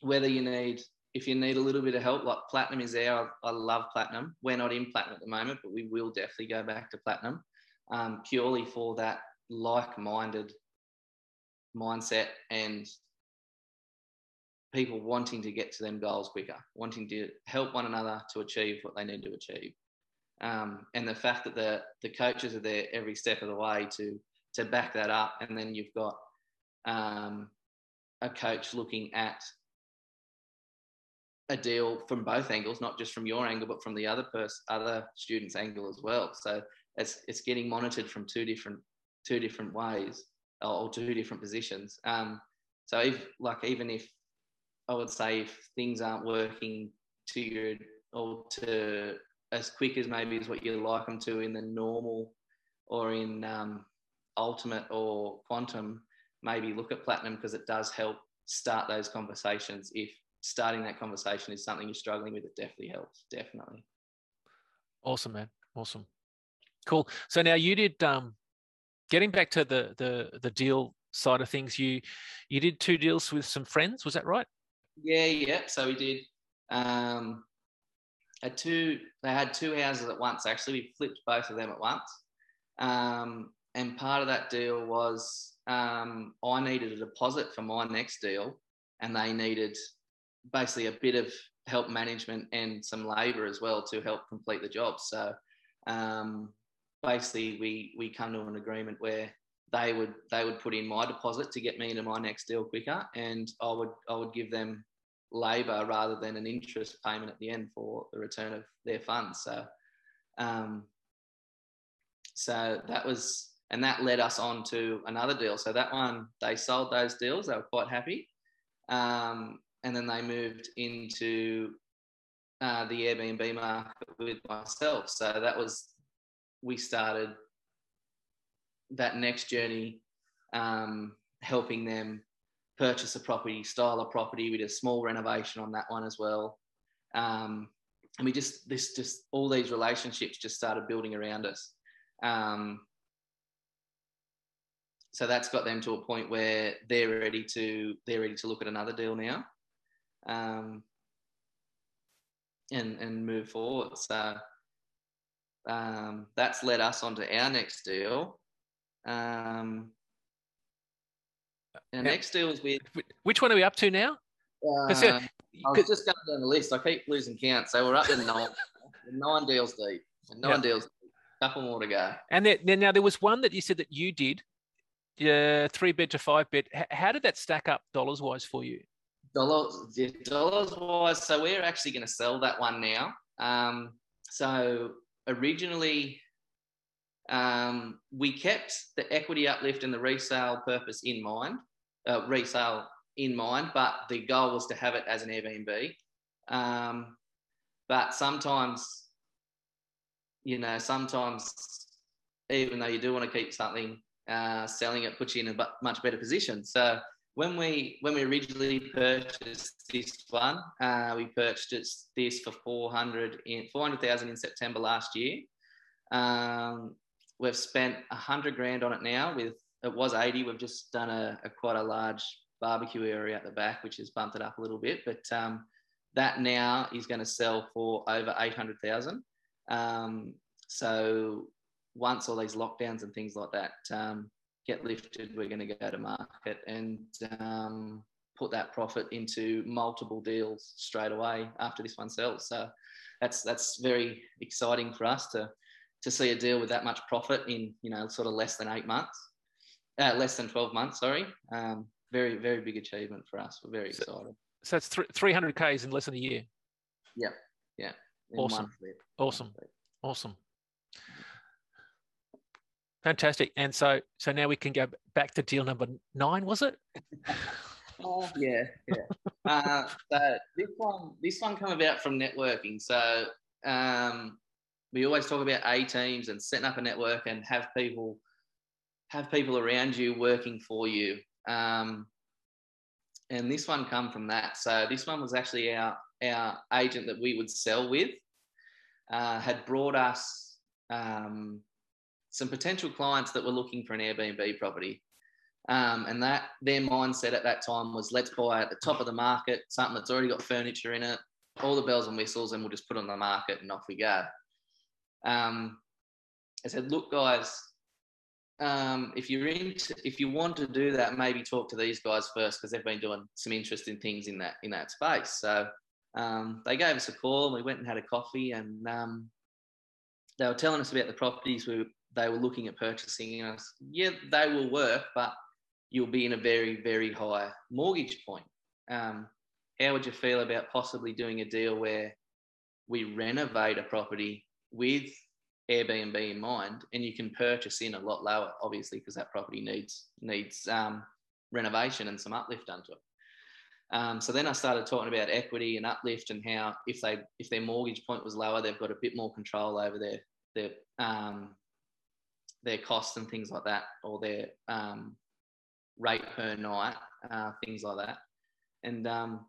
whether you need, if you need a little bit of help, like Platinum is there. I, I love Platinum. We're not in Platinum at the moment, but we will definitely go back to Platinum um, purely for that like-minded mindset and people wanting to get to them goals quicker, wanting to help one another to achieve what they need to achieve. Um, and the fact that the, the coaches are there every step of the way to, to back that up. And then you've got um, a coach looking at a deal from both angles, not just from your angle, but from the other person, other student's angle as well. So it's, it's getting monitored from two different, two different ways or two different positions. Um, so if like, even if, I would say if things aren't working to you or to as quick as maybe is what you like them to in the normal or in um, ultimate or quantum, maybe look at Platinum, because it does help start those conversations. If starting that conversation is something you're struggling with, it definitely helps. Definitely. Awesome, man. Awesome. Cool. So now you did, um, getting back to the, the, the deal side of things, you, you did two deals with some friends. Was that right? Yeah, yeah. So we did um, a two, they had two houses at once, actually. We flipped both of them at once. Um, and part of that deal was um, I needed a deposit for my next deal, and they needed basically a bit of help management and some labour as well to help complete the job. So um, basically we we come to an agreement where they would they would put in my deposit to get me into my next deal quicker, and I would I would give them labour rather than an interest payment at the end for the return of their funds. So, um, so that was and that led us on to another deal. So that one, they sold those deals; they were quite happy, um, and then they moved into uh, the Airbnb market with myself. So that was we started. That next journey, um, helping them purchase a property, style a property. We did a small renovation on that one as well. Um, and we just, this, just all these relationships just started building around us. Um, so that's got them to a point where they're ready to, they're ready to look at another deal now, um, and, and move forward. So um, that's led us onto our next deal. Um, and now, next deal is with which one are we up to now? Uh, so, I was just going down the list. I keep losing count, so we're up to nine, nine deals deep. Nine yeah. deals, a couple more to go. And then, then now there was one that you said that you did, yeah, uh, three bed to five bed. H how did that stack up dollars wise for you? Dollars, yeah, dollars wise. So we're actually going to sell that one now. Um, so originally. Um, we kept the equity uplift and the resale purpose in mind, uh, resale in mind, but the goal was to have it as an Airbnb. Um, but sometimes, you know, sometimes even though you do want to keep something, uh, selling it puts you in a much better position. So when we when we originally purchased this one, uh, we purchased this for four hundred thousand dollars in, four hundred thousand dollars in September last year. Um, We've spent a hundred grand on it now. With it was eighty. We've just done a, a quite a large barbecue area at the back, which has bumped it up a little bit. But um, that now is going to sell for over eight hundred thousand. Um, so once all these lockdowns and things like that um, get lifted, we're going to go to market and um, put that profit into multiple deals straight away after this one sells. So that's that's very exciting for us to. to see a deal with that much profit in, you know, sort of less than eight months, uh, less than twelve months, sorry. Um, very, very big achievement for us. We're very excited. So it's three hundred Ks in less than a year. Yeah. Yeah. In awesome. Awesome. Awesome. Fantastic. And so, so now we can go back to deal number nine, was it? Oh, yeah. Yeah. uh, so this one, this one came about from networking. So um, we always talk about A teams and setting up a network and have people, have people around you working for you. Um, and this one come from that. So this one was actually our, our agent that we would sell with uh, had brought us um, some potential clients that were looking for an Airbnb property. Um, and that their mindset at that time was, let's buy at the top of the market, something that's already got furniture in it, all the bells and whistles, and we'll just put it on the market and off we go. Um, I said, look, guys, um, if you're in, if you want to do that, maybe talk to these guys first, because they've been doing some interesting things in that in that space. So um, they gave us a call, and we went and had a coffee, and um, they were telling us about the properties we, they were looking at purchasing, and I was, yeah, they will work, but you'll be in a very, very high mortgage point. Um, how would you feel about possibly doing a deal where we renovate a property with Airbnb in mind, and you can purchase in a lot lower, obviously, because that property needs needs um, renovation and some uplift onto it. Um, so then I started talking about equity and uplift, and how if they if their mortgage point was lower, they've got a bit more control over their their um, their costs and things like that, or their um, rate per night, uh, things like that. And um,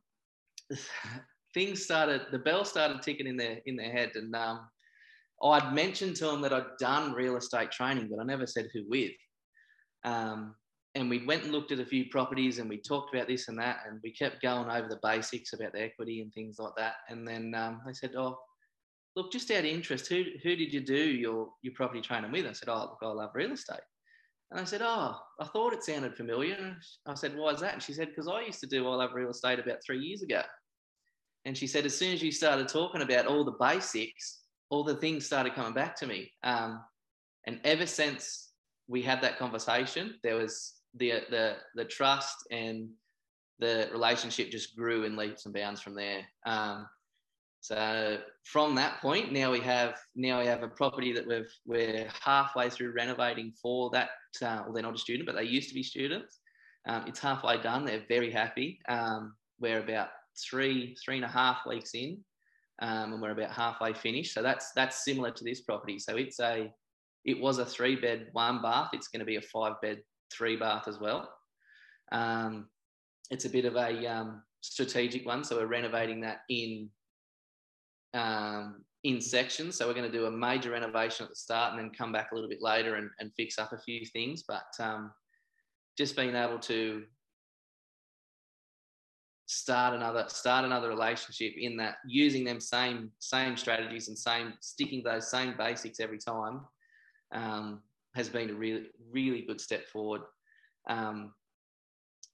things started, the bell started ticking in their, in their head. And um, I'd mentioned to them that I'd done real estate training, but I never said who with. Um, and we went and looked at a few properties, and we talked about this and that, and we kept going over the basics about the equity and things like that. And then um, they said, oh, look, just out of interest, who, who did you do your, your property training with? I said, oh, look, I love real estate. And I said, oh, I thought it sounded familiar. And I said, why is that? And she said, because I used to do all over real estate about three years ago. And she said, as soon as you started talking about all the basics, all the things started coming back to me. Um, and ever since we had that conversation, there was the, the, the trust and the relationship just grew in leaps and bounds from there. Um, so from that point, now we have now we have a property that we've we're halfway through renovating for that. Uh, well, they're not a student, but they used to be students. Um, it's halfway done. They're very happy. Um, we're about three three and a half weeks in, um, and we're about halfway finished. So that's that's similar to this property. So it's a it was a three bed one bath. It's going to be a five bed three bath as well. Um, it's a bit of a um, strategic one. So we're renovating that in. Um, in sections. So we're going to do a major renovation at the start, and then come back a little bit later and, and fix up a few things. But um, just being able to start another start another relationship in that, using them same same strategies and same sticking to those same basics every time um, has been a really really good step forward. Um,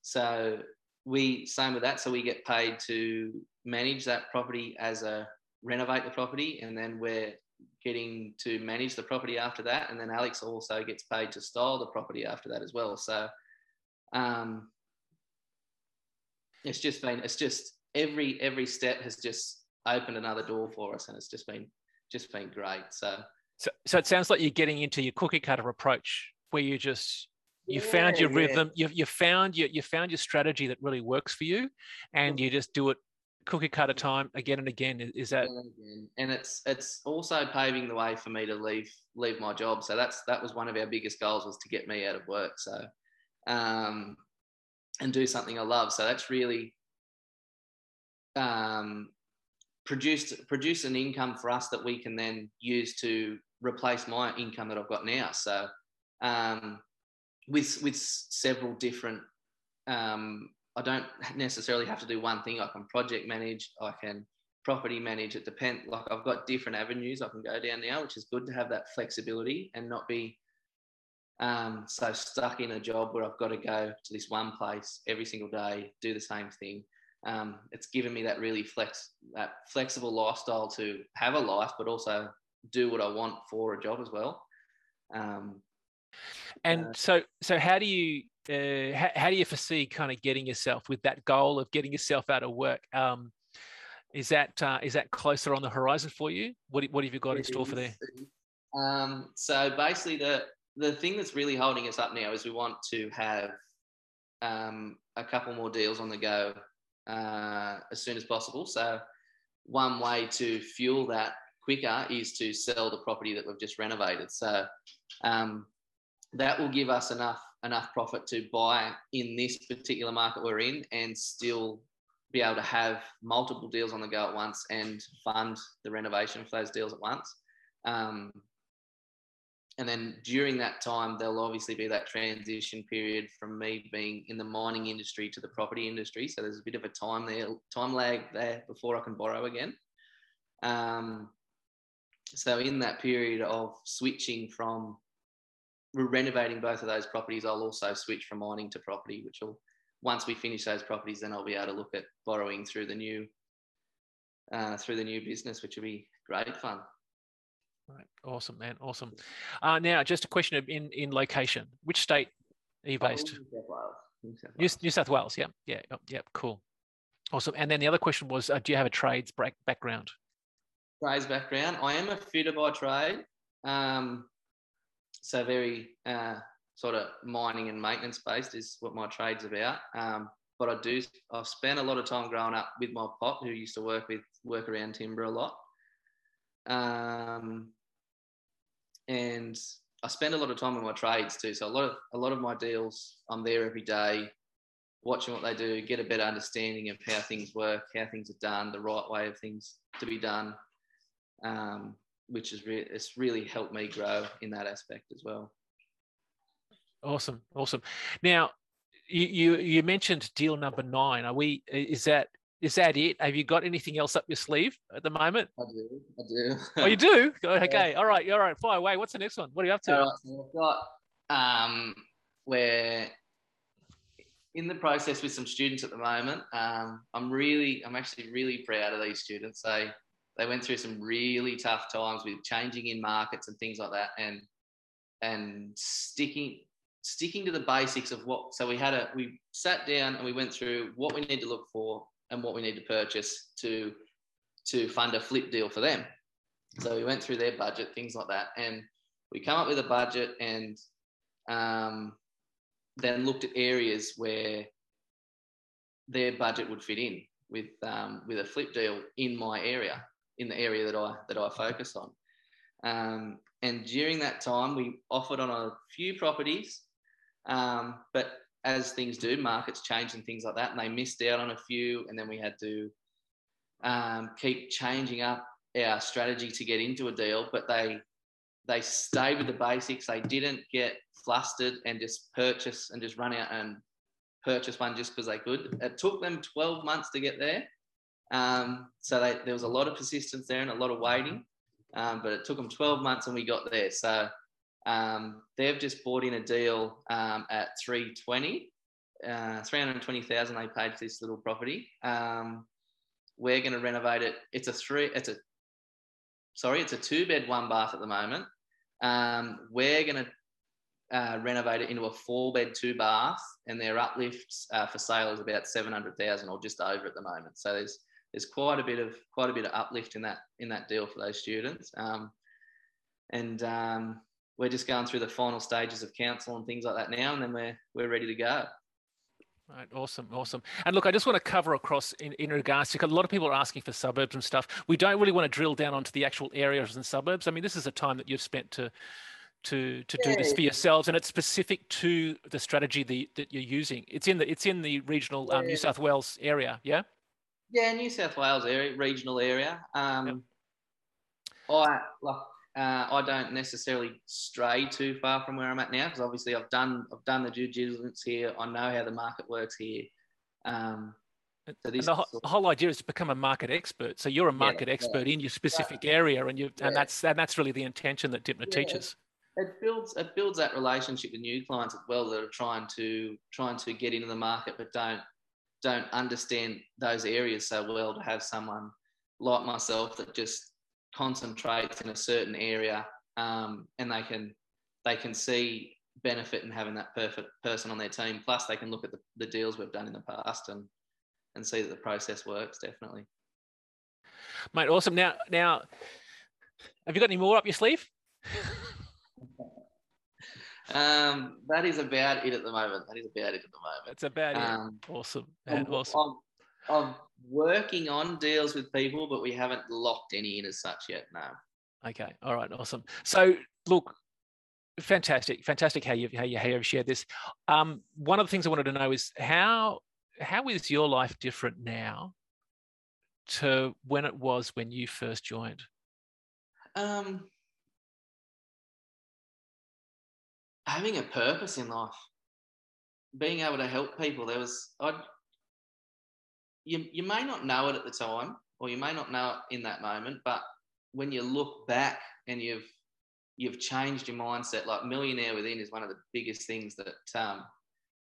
so we same with that. So we get paid to manage that property as a renovate the property, and then we're getting to manage the property after that, and then Alex also gets paid to style the property after that as well. So um it's just been it's just every every step has just opened another door for us, and it's just been just been great. So so, so it sounds like you're getting into your cookie cutter approach, where you just you yeah, found your rhythm, yeah. you you found your you found your strategy that really works for you, and mm-hmm. you just do it cookie cutter time again and again. Is that and it's it's also paving the way for me to leave leave my job. So that's that was one of our biggest goals, was to get me out of work, so um and do something I love. So that's really um produced produced an income for us that we can then use to replace my income that I've got now. So um with with several different um I don't necessarily have to do one thing. I can project manage, I can property manage. It depends. Like, I've got different avenues I can go down now, which is good to have that flexibility and not be um, so stuck in a job where I've got to go to this one place every single day, do the same thing. Um, it's given me that really flex, that flexible lifestyle to have a life, but also do what I want for a job as well. Um, and uh, so, so how do you? Uh, how, how do you foresee kind of getting yourself with that goal of getting yourself out of work? Um, Is that uh, is that closer on the horizon for you? What what have you got in store for there? Um, so basically, the the thing that's really holding us up now is we want to have um, a couple more deals on the go uh, as soon as possible. So one way to fuel that quicker is to sell the property that we've just renovated. So um, that will give us enough enough profit to buy in this particular market we're in and still be able to have multiple deals on the go at once and fund the renovation for those deals at once. Um, and then during that time, there'll obviously be that transition period from me being in the mining industry to the property industry. So there's a bit of a time there, time lag there before I can borrow again. Um, so in that period of switching from renovating both of those properties, I'll also switch from mining to property, which will, once we finish those properties, then I'll be able to look at borrowing through the new uh, through the new business, which will be great fun. Right. Awesome, man. Awesome. Uh, now, just a question of in, in location. Which state are you based? Oh, New South Wales. New South Wales. New, New South Wales. Yeah. Yeah. Oh, yeah. Cool. Awesome. And then the other question was, uh, do you have a trades background? Trades background. I am a fitter by trade. Um, so very... Uh, sort of mining and maintenance based is what my trade's about. Um, but I do, I've spent a lot of time growing up with my pop, who used to work with, work around timber a lot. Um, and I spend a lot of time in my trades too. So a lot of, a lot of my deals, I'm there every day, watching what they do, get a better understanding of how things work, how things are done, the right way of things to be done, um, which is re- it's really helped me grow in that aspect as well. Awesome, awesome. Now, you, you you mentioned deal number nine. Are we? Is that is that it? Have you got anything else up your sleeve at the moment? I do, I do. Oh, you do? Okay, all right, all right. Fire away. What's the next one? What are you up to? All right, so we've got um, we're in the process with some students at the moment. Um, I'm really, I'm actually really proud of these students. They they went through some really tough times with changing in markets and things like that, and and sticking. sticking to the basics of what, so we had a, we sat down and we went through what we need to look for and what we need to purchase to, to fund a flip deal for them. So we went through their budget, things like that. And we come up with a budget and um, then looked at areas where their budget would fit in with, um, with a flip deal in my area, in the area that I, that I focus on. Um, and during that time, we offered on a few properties. Um, but as things do, markets change and things like that, and they missed out on a few, and then we had to um, keep changing up our strategy to get into a deal, but they they stayed with the basics. They didn't get flustered and just purchase and just run out and purchase one just because they could. It took them twelve months to get there. Um, so they, there was a lot of persistence there and a lot of waiting, um, but it took them twelve months and we got there. So Um, they've just bought in a deal um, at three twenty, uh, three hundred twenty thousand they paid for this little property. Um, we're going to renovate it. It's a three, it's a, sorry, it's a two bed, one bath at the moment. Um, we're going to uh, renovate it into a four bed, two bath, and their uplifts uh, for sale is about seven hundred thousand or just over at the moment. So there's, there's quite a bit of, quite a bit of uplift in that, in that deal for those students. Um, and, um, we're just going through the final stages of council and things like that now, and then we're we're ready to go. Right, awesome, awesome. And look, I just want to cover across in, in regards to, a lot of people are asking for suburbs and stuff. We don't really want to drill down onto the actual areas and suburbs. I mean, this is a time that you've spent to to to yeah. do this for yourselves, and it's specific to the strategy the, that you're using. It's in the it's in the regional yeah. um, New South Wales area, yeah. Yeah, New South Wales area, regional area. Um, yep. I like. Uh, I don't necessarily stray too far from where I'm at now, because obviously I've done I've done the due diligence here. I know how the market works here. Um, so this and the, whole, the whole idea is to become a market expert. So you're a market yeah, expert yeah. in your specific yeah. area, and you yeah. and that's and that's really the intention that Dittmer yeah. teaches. It builds it builds that relationship with new clients as well that are trying to trying to get into the market but don't don't understand those areas so well. To have someone like myself that just concentrates in a certain area um, and they can they can see benefit in having that perfect person on their team, plus they can look at the, the deals we've done in the past and and see that the process works. Definitely Mate, awesome. Now, now, have you got any more up your sleeve? Um, that is about it at the moment. That is about it at the moment. That's about it. Um, awesome. And I'm, awesome. I'm, I'm working on deals with people, but we haven't locked any in as such yet. No. Okay. All right. Awesome. So look, fantastic, fantastic how you've how you how you've shared this. Um, one of the things I wanted to know is how how is your life different now to when it was when you first joined? Um. Having a purpose in life, being able to help people. There was, I'd, you, you may not know it at the time, or you may not know it in that moment, but when you look back and you've, you've changed your mindset, like Millionaire Within is one of the biggest things that, um,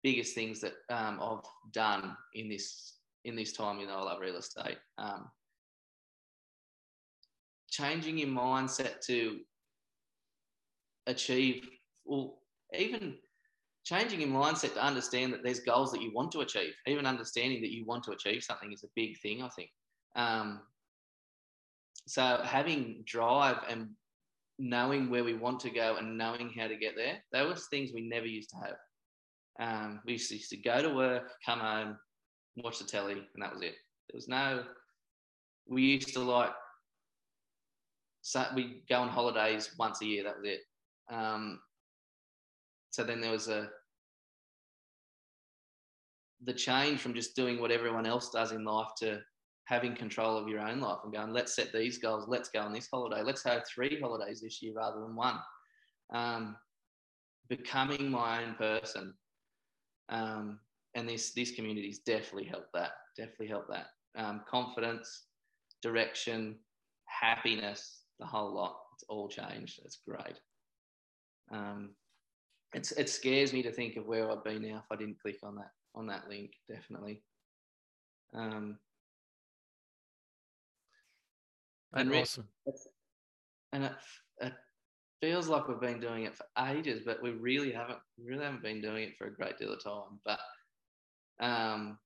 biggest things that um, I've done in this, in this time, you know, I love real estate. Um, changing your mindset to achieve, well, even changing your mindset to understand that there's goals that you want to achieve, even understanding that you want to achieve something is a big thing, I think. Um, so having drive and knowing where we want to go and knowing how to get there, those things we never used to have. Um, we used to go to work, come home, watch the telly, and that was it. There was no, we used to like, so we'd go on holidays once a year, that was it. Um, So then there was a, the change from just doing what everyone else does in life to having control of your own life and going, let's set these goals, let's go on this holiday, let's have three holidays this year rather than one. Um, becoming my own person. Um, and this, this community's definitely helped that, definitely helped that. Um, confidence, direction, happiness, the whole lot. It's all changed. It's great. Um, It's, it scares me to think of where I'd be now if I didn't click on that on that link, definitely. Um, and awesome. And it, it feels like we've been doing it for ages, but we really haven't really haven't been doing it for a great deal of time. But um,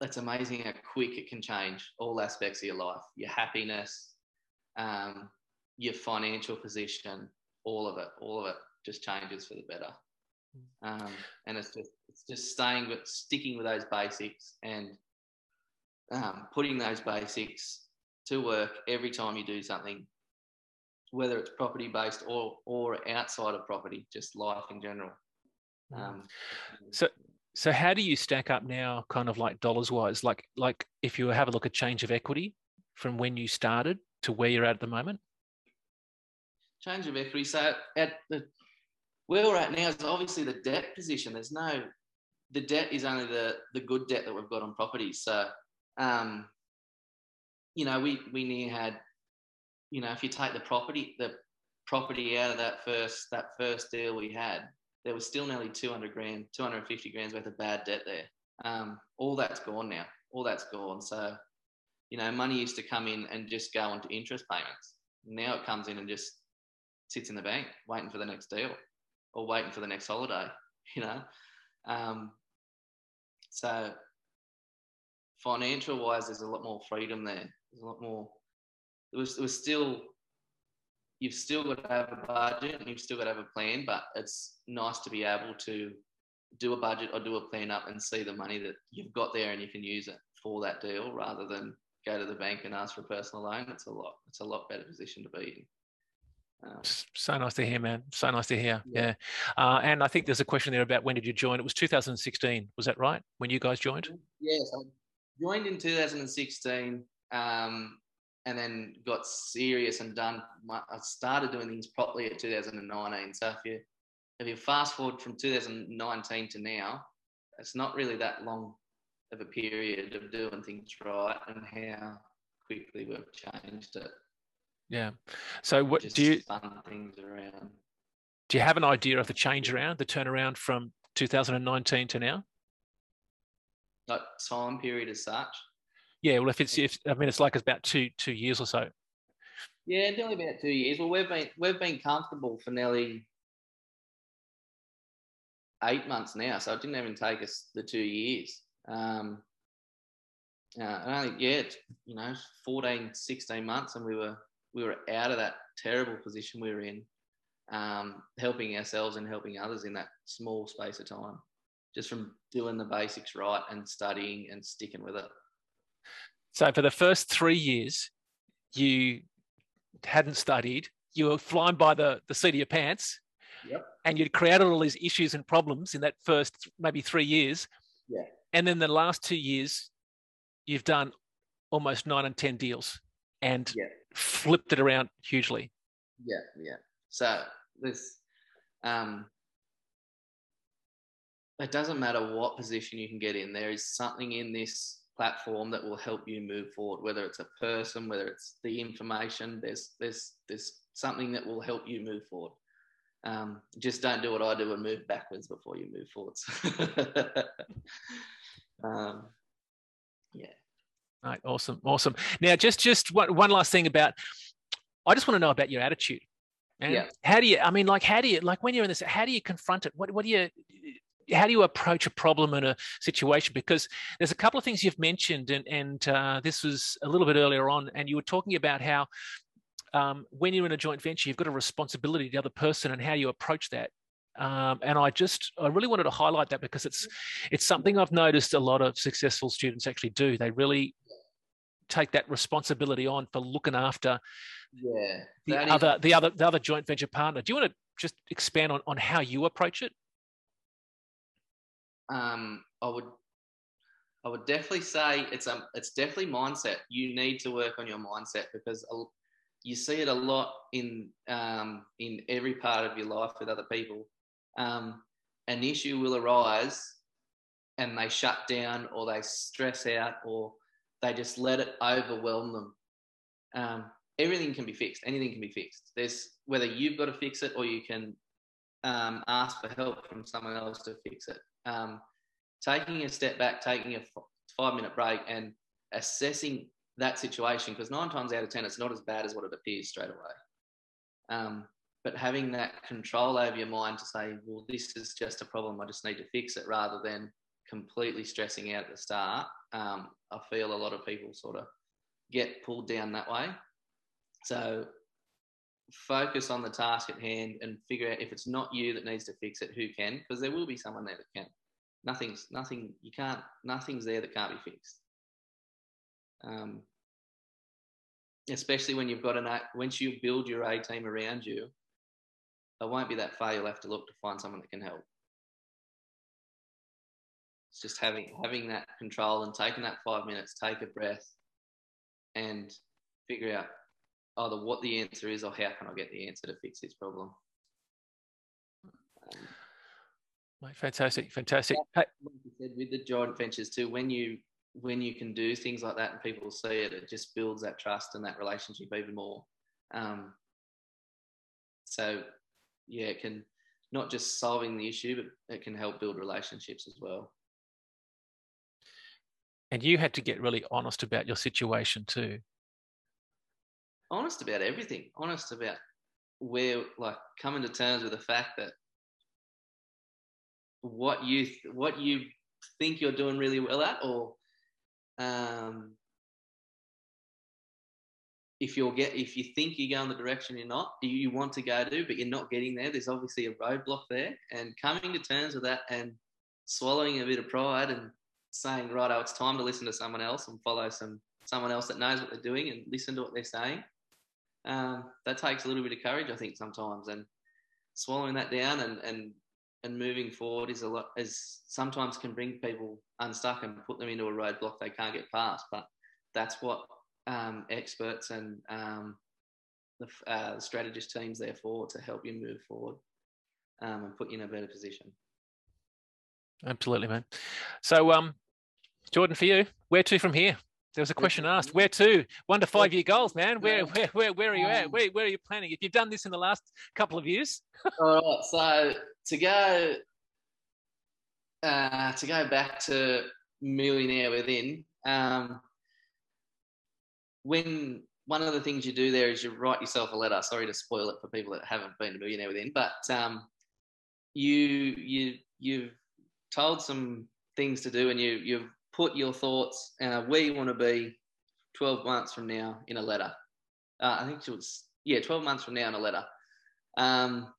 it's amazing how quick it can change all aspects of your life, your happiness, um, your financial position, all of it, all of it. Just changes for the better, um, and it's just it's just staying with sticking with those basics and um, putting those basics to work every time you do something, whether it's property based or or outside of property, just life in general. Um, so, so how do you stack up now, kind of like dollars wise? Like like if you have a look at change of equity from when you started to where you're at at the moment. Change of equity. So at the where we're at now is obviously the debt position. There's no, the debt is only the, the good debt that we've got on properties. So, um, you know, we, we near had, you know, if you take the property, the property out of that first, that first deal we had, there was still nearly two hundred grand, two hundred fifty grand's worth of bad debt there. Um, all that's gone now, all that's gone. So, you know, money used to come in and just go onto interest payments. Now it comes in and just sits in the bank waiting for the next deal. Or waiting for the next holiday, you know. Um, so financial wise, there's a lot more freedom there. There's a lot more. It was, it was still, you've still got to have a budget and you've still got to have a plan, but it's nice to be able to do a budget or do a plan up and see the money that you've got there and you can use it for that deal rather than go to the bank and ask for a personal loan. It's a lot, it's a lot better position to be in. Um, so nice to hear, man. So nice to hear. Yeah. yeah. Uh, and I think there's a question there about when did you join? It was two thousand sixteen. Was that right? When you guys joined? Yes. I joined in two thousand sixteen um, and then got serious and done. My, I started doing things properly at two thousand nineteen. So if you, if you fast forward from two thousand nineteen to now, it's not really that long of a period of doing things right and how quickly we've changed it. Yeah. So what Just do you things around. Do you have an idea of the change around, the turnaround from two thousand nineteen to now? Like time period as such? Yeah, well if it's if I mean it's like it's about two two years or so. Yeah, nearly about two years. Well we've been we've been comfortable for nearly eight months now, so it didn't even take us the two years. Um uh, and I think, yeah, you know, fourteen, sixteen months, and we were we were out of that terrible position we were in, um, helping ourselves and helping others in that small space of time, just from doing the basics right and studying and sticking with it. So for the first three years, you hadn't studied, you were flying by the, the seat of your pants, yep. and you'd created all these issues and problems in that first maybe three years. Yeah. And then the last two years, you've done almost nine and ten deals and yeah. flipped it around hugely. Yeah, yeah. So this, um, it doesn't matter what position you can get in, there is something in this platform that will help you move forward, whether it's a person, whether it's the information, there's there's there's something that will help you move forward. Um, just don't do what I do and move backwards before you move forwards. um, yeah. All right, awesome, awesome. Now, just just one, one last thing about, I just want to know about your attitude. And yeah. How do you? I mean, like, how do you? Like, when you're in this, how do you confront it? What what do you? How do you approach a problem and a situation? Because there's a couple of things you've mentioned, and, and uh, this was a little bit earlier on, and you were talking about how um, when you're in a joint venture, you've got a responsibility to the other person and how you approach that. Um, and I just, I really wanted to highlight that because it's, it's something I've noticed a lot of successful students actually do. They really take that responsibility on for looking after yeah, the other, is- the other, the other joint venture partner. Do you want to just expand on, on how you approach it? Um, I would, I would definitely say it's um, it's definitely mindset. You need to work on your mindset because you see it a lot in um in every part of your life with other people. Um, an issue will arise, and they shut down, or they stress out, or they just let it overwhelm them. Um, everything can be fixed. Anything can be fixed. There's whether you've got to fix it or you can um, ask for help from someone else to fix it. Um, taking a step back, taking a f- five-minute break and assessing that situation, because nine times out of ten, it's not as bad as what it appears straight away. Um, but having that control over your mind to say, well, this is just a problem, I just need to fix it, rather than completely stressing out at the start. Um, I feel a lot of people sort of get pulled down that way. So focus on the task at hand and figure out if it's not you that needs to fix it, who can, because there will be someone there that can. Nothing's nothing you can't nothing's there that can't be fixed. Um, especially when you've got an once you build your A team around you, it won't be that far. You'll have to look to find someone that can help. It's just having having that control and taking that five minutes, take a breath, and figure out either what the answer is or how can I get the answer to fix this problem. Um, Mate, fantastic, fantastic. Like you said, with the joint ventures too, when you when you can do things like that and people see it, it just builds that trust and that relationship even more. Um, so, yeah, it can not just solving the issue, but it can help build relationships as well. And you had to get really honest about your situation too. Honest about everything, honest about where, like, coming to terms with the fact that what you th- what you think you're doing really well at, or um, if you'll get if you think you go in the direction you're not you want to go to, but you're not getting there. There's obviously a roadblock there, and coming to terms with that and swallowing a bit of pride and saying, right, oh, it's time to listen to someone else and follow some someone else that knows what they're doing and listen to what they're saying. Um, that takes a little bit of courage, I think, sometimes, and swallowing that down and and, and moving forward is a lot. Is sometimes can bring people unstuck and put them into a roadblock they can't get past. But that's what um, experts and um, the uh, strategist teams there for, to help you move forward um, and put you in a better position. Absolutely, man. So, um, Jordan, for you, where to from here? There was a question asked, where to? One to five year goals, man. Where where where, where are you at? Where, where are you planning? If you've done this in the last couple of years. All right, so to go uh, to go back to Millionaire Within, um, when one of the things you do there is you write yourself a letter. Sorry to spoil it for people that haven't been to Millionaire Within, but um, you you you've told some things to do, and you you've put your thoughts and uh, where you want to be twelve months from now in a letter. Uh, I think she was, yeah, twelve months from now in a letter. Um,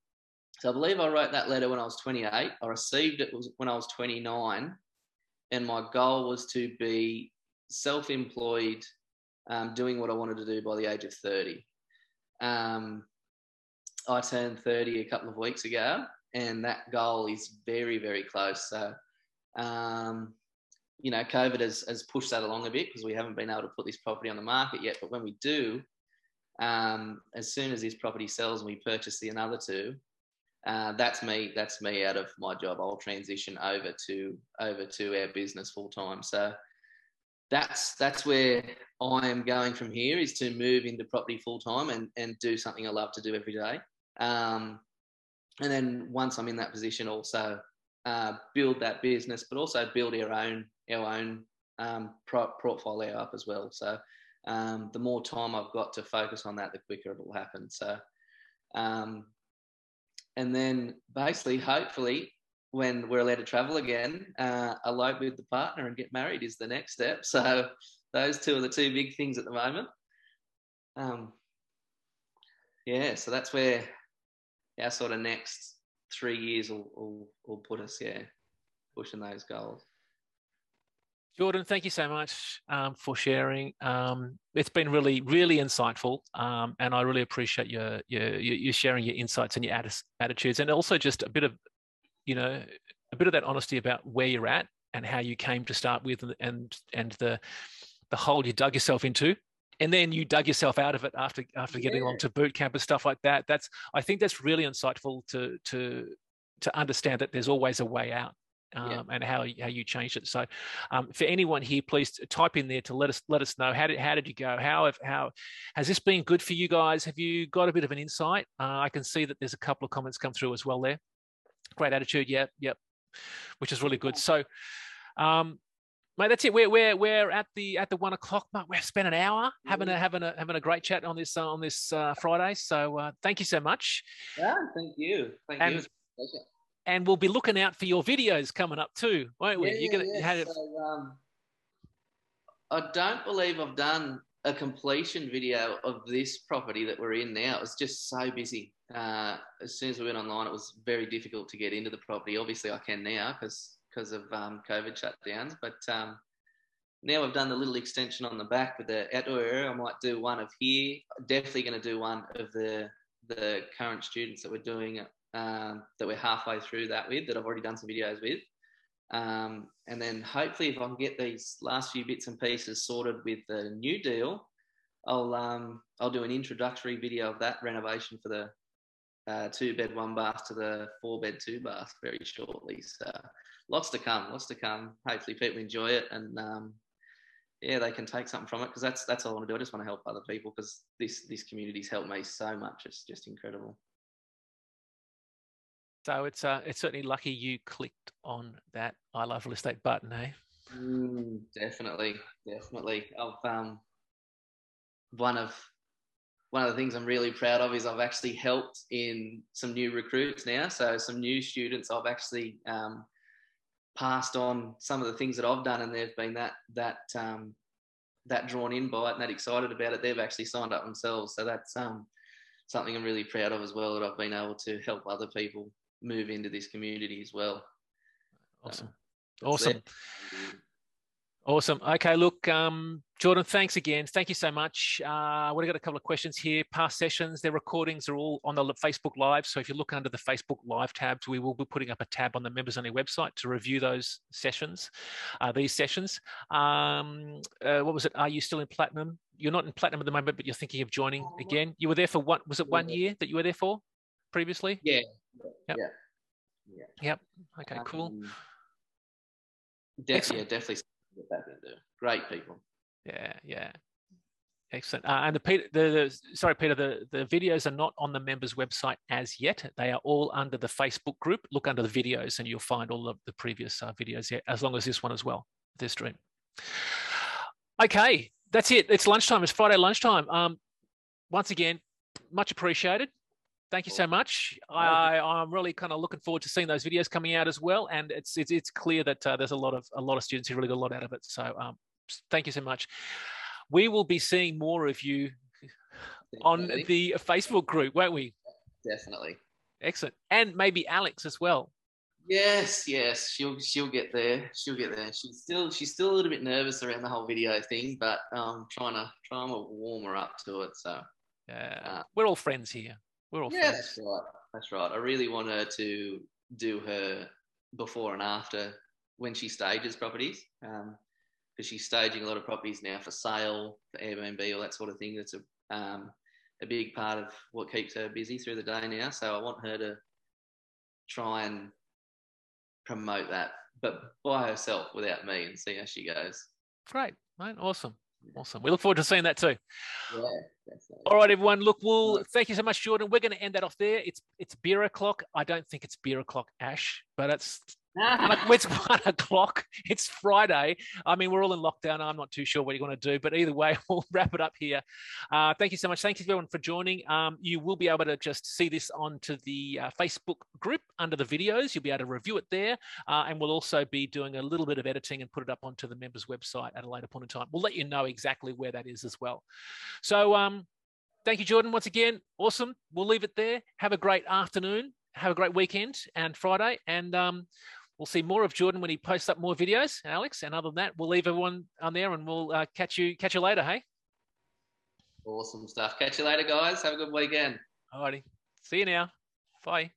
so I believe I wrote that letter when I was twenty-eight. I received it when I was twenty-nine, and my goal was to be self-employed, um, doing what I wanted to do by the age of thirty. Um, I turned thirty a couple of weeks ago, and that goal is very, very close. So, um, you know, COVID has, has pushed that along a bit because we haven't been able to put this property on the market yet. But when we do, um, as soon as this property sells and we purchase the another two, uh, that's me. That's me out of my job. I'll transition over to over to our business full time. So that's that's where I am going from here, is to move into property full time and and do something I love to do every day. Um, and then once I'm in that position, also uh, build that business, but also build our own our own um, pro portfolio up as well. So. Um, the more time I've got to focus on that, the quicker it will happen. So, um, and then basically, hopefully, when we're allowed to travel again, uh, elope with the partner and get married is the next step. So those two are the two big things at the moment. Um, yeah, so that's where our sort of next three years will, will, will put us, yeah, pushing those goals. Jordan, thank you so much um, for sharing. Um, it's been really, really insightful, um, and I really appreciate your, your your sharing your insights and your attitudes, and also just a bit of, you know, a bit of that honesty about where you're at and how you came to start with, and and, and the the hole you dug yourself into, and then you dug yourself out of it after after getting yeah. along to boot camp and stuff like that. That's I think that's really insightful to to to understand that there's always a way out. Um, yeah. And how how you changed it. So, um, for anyone here, please type in there to let us let us know how did how did you go? How have, how has this been good for you guys? Have you got a bit of an insight? Uh, I can see that there's a couple of comments come through as well there. Great attitude, yeah, yep, which is really good. So, um, mate, that's it. We're we're we're at the at the one o'clock mark. We've spent an hour having a having a having a great chat on this uh, on this uh, Friday. So, uh, thank you so much. Yeah, thank you. Thank and, you. Pleasure. And we'll be looking out for your videos coming up too, won't we? Yeah, You're gonna, yeah. how to... so, um, I don't believe I've done a completion video of this property that we're in now. It was just so busy. Uh, as soon as we went online, it was very difficult to get into the property. Obviously, I can now because because of um, COVID shutdowns. But um, now I've done the little extension on the back with the outdoor area. I might do one of here. I'm definitely going to do one of the the current students that we're doing it. Um, that we're halfway through that with, that I've already done some videos with. Um, and then hopefully if I can get these last few bits and pieces sorted with the new deal, I'll, um, I'll do an introductory video of that renovation for the uh, two bed, one bath to the four bed, two bath very shortly. So lots to come, lots to come. Hopefully people enjoy it and um, yeah, they can take something from it, because that's, that's all I want to do. I just want to help other people, because this, this community's helped me so much. It's just incredible. So it's uh, it's certainly lucky you clicked on that I Love Real Estate button, eh? Mm, definitely, definitely. I've, um, one of one of the things I'm really proud of is I've actually helped in some new recruits now. So some new students, I've actually um, passed on some of the things that I've done, and they've been that that um, that drawn in by it and that excited about it. They've actually signed up themselves. So that's um, something I'm really proud of as well, that I've been able to help other people move into this community as well. Awesome. So, awesome. Awesome. Okay. Look, um, Jordan, thanks again. Thank you so much. Uh, we've got a couple of questions here. Past sessions, their recordings are all on the Facebook Live. So if you look under the Facebook Live tabs, we will be putting up a tab on the members only website to review those sessions, uh, these sessions. Um, uh, what was it? Are you still in Platinum? You're not in Platinum at the moment, but you're thinking of joining again. You were there for what? Was it one year that you were there for previously? Yeah. Yep. Yeah. Yeah. Yep. Okay. Cool. Um, def yeah, definitely get that into. Great people. Yeah. Yeah. Excellent. Uh, and the Peter, the, the sorry, Peter, the the videos are not on the members' website as yet. They are all under the Facebook group. Look under the videos, and you'll find all of the previous uh, videos here, as long as this one as well. This stream. Okay, that's it. It's lunchtime. It's Friday lunchtime. Um, once again, much appreciated. Thank you so much. I, I'm really kind of looking forward to seeing those videos coming out as well. And it's it's, it's clear that uh, there's a lot of a lot of students who really got a lot out of it. So um, thank you so much. We will be seeing more of you on the Facebook group, won't we? Definitely. Excellent. And maybe Alex as well. Yes, yes, she'll she'll get there. She'll get there. She's still she's still a little bit nervous around the whole video thing, but um, trying to trying to warm her up to it. So yeah, uh, we're all friends here. We're all yeah, friends. That's right. That's right. I really want her to do her before and after when she stages properties, because um, she's staging a lot of properties now for sale, for Airbnb, all that sort of thing. That's a um, a big part of what keeps her busy through the day now. So I want her to try and promote that, but by herself without me, and see how she goes. Great, mate. Awesome. Awesome. We look forward to seeing that too. Yeah, definitely. All right, everyone. Look, we'll thank you so much, Jordan. We're going to end that off there. It's it's beer o'clock. I don't think it's beer o'clock, Ash, but it's it's one o'clock. It's Friday. I mean, we're all in lockdown. I'm not too sure what you're going to do, but either way, we'll wrap it up here. Uh, thank you so much. Thank you everyone for joining. Um, you will be able to just see this onto the uh, Facebook group under the videos. You'll be able to review it there. Uh, and we'll also be doing a little bit of editing and put it up onto the members' website at a later point in time. We'll let you know exactly where that is as well. So um, thank you, Jordan, once again. Awesome. We'll leave it there. Have a great afternoon. Have a great weekend and Friday. And um, we'll see more of Jordan when he posts up more videos, Alex. And other than that, we'll leave everyone on there, and we'll uh, catch you catch you later, hey? Awesome stuff. Catch you later, guys. Have a good weekend. All righty. See you now. Bye.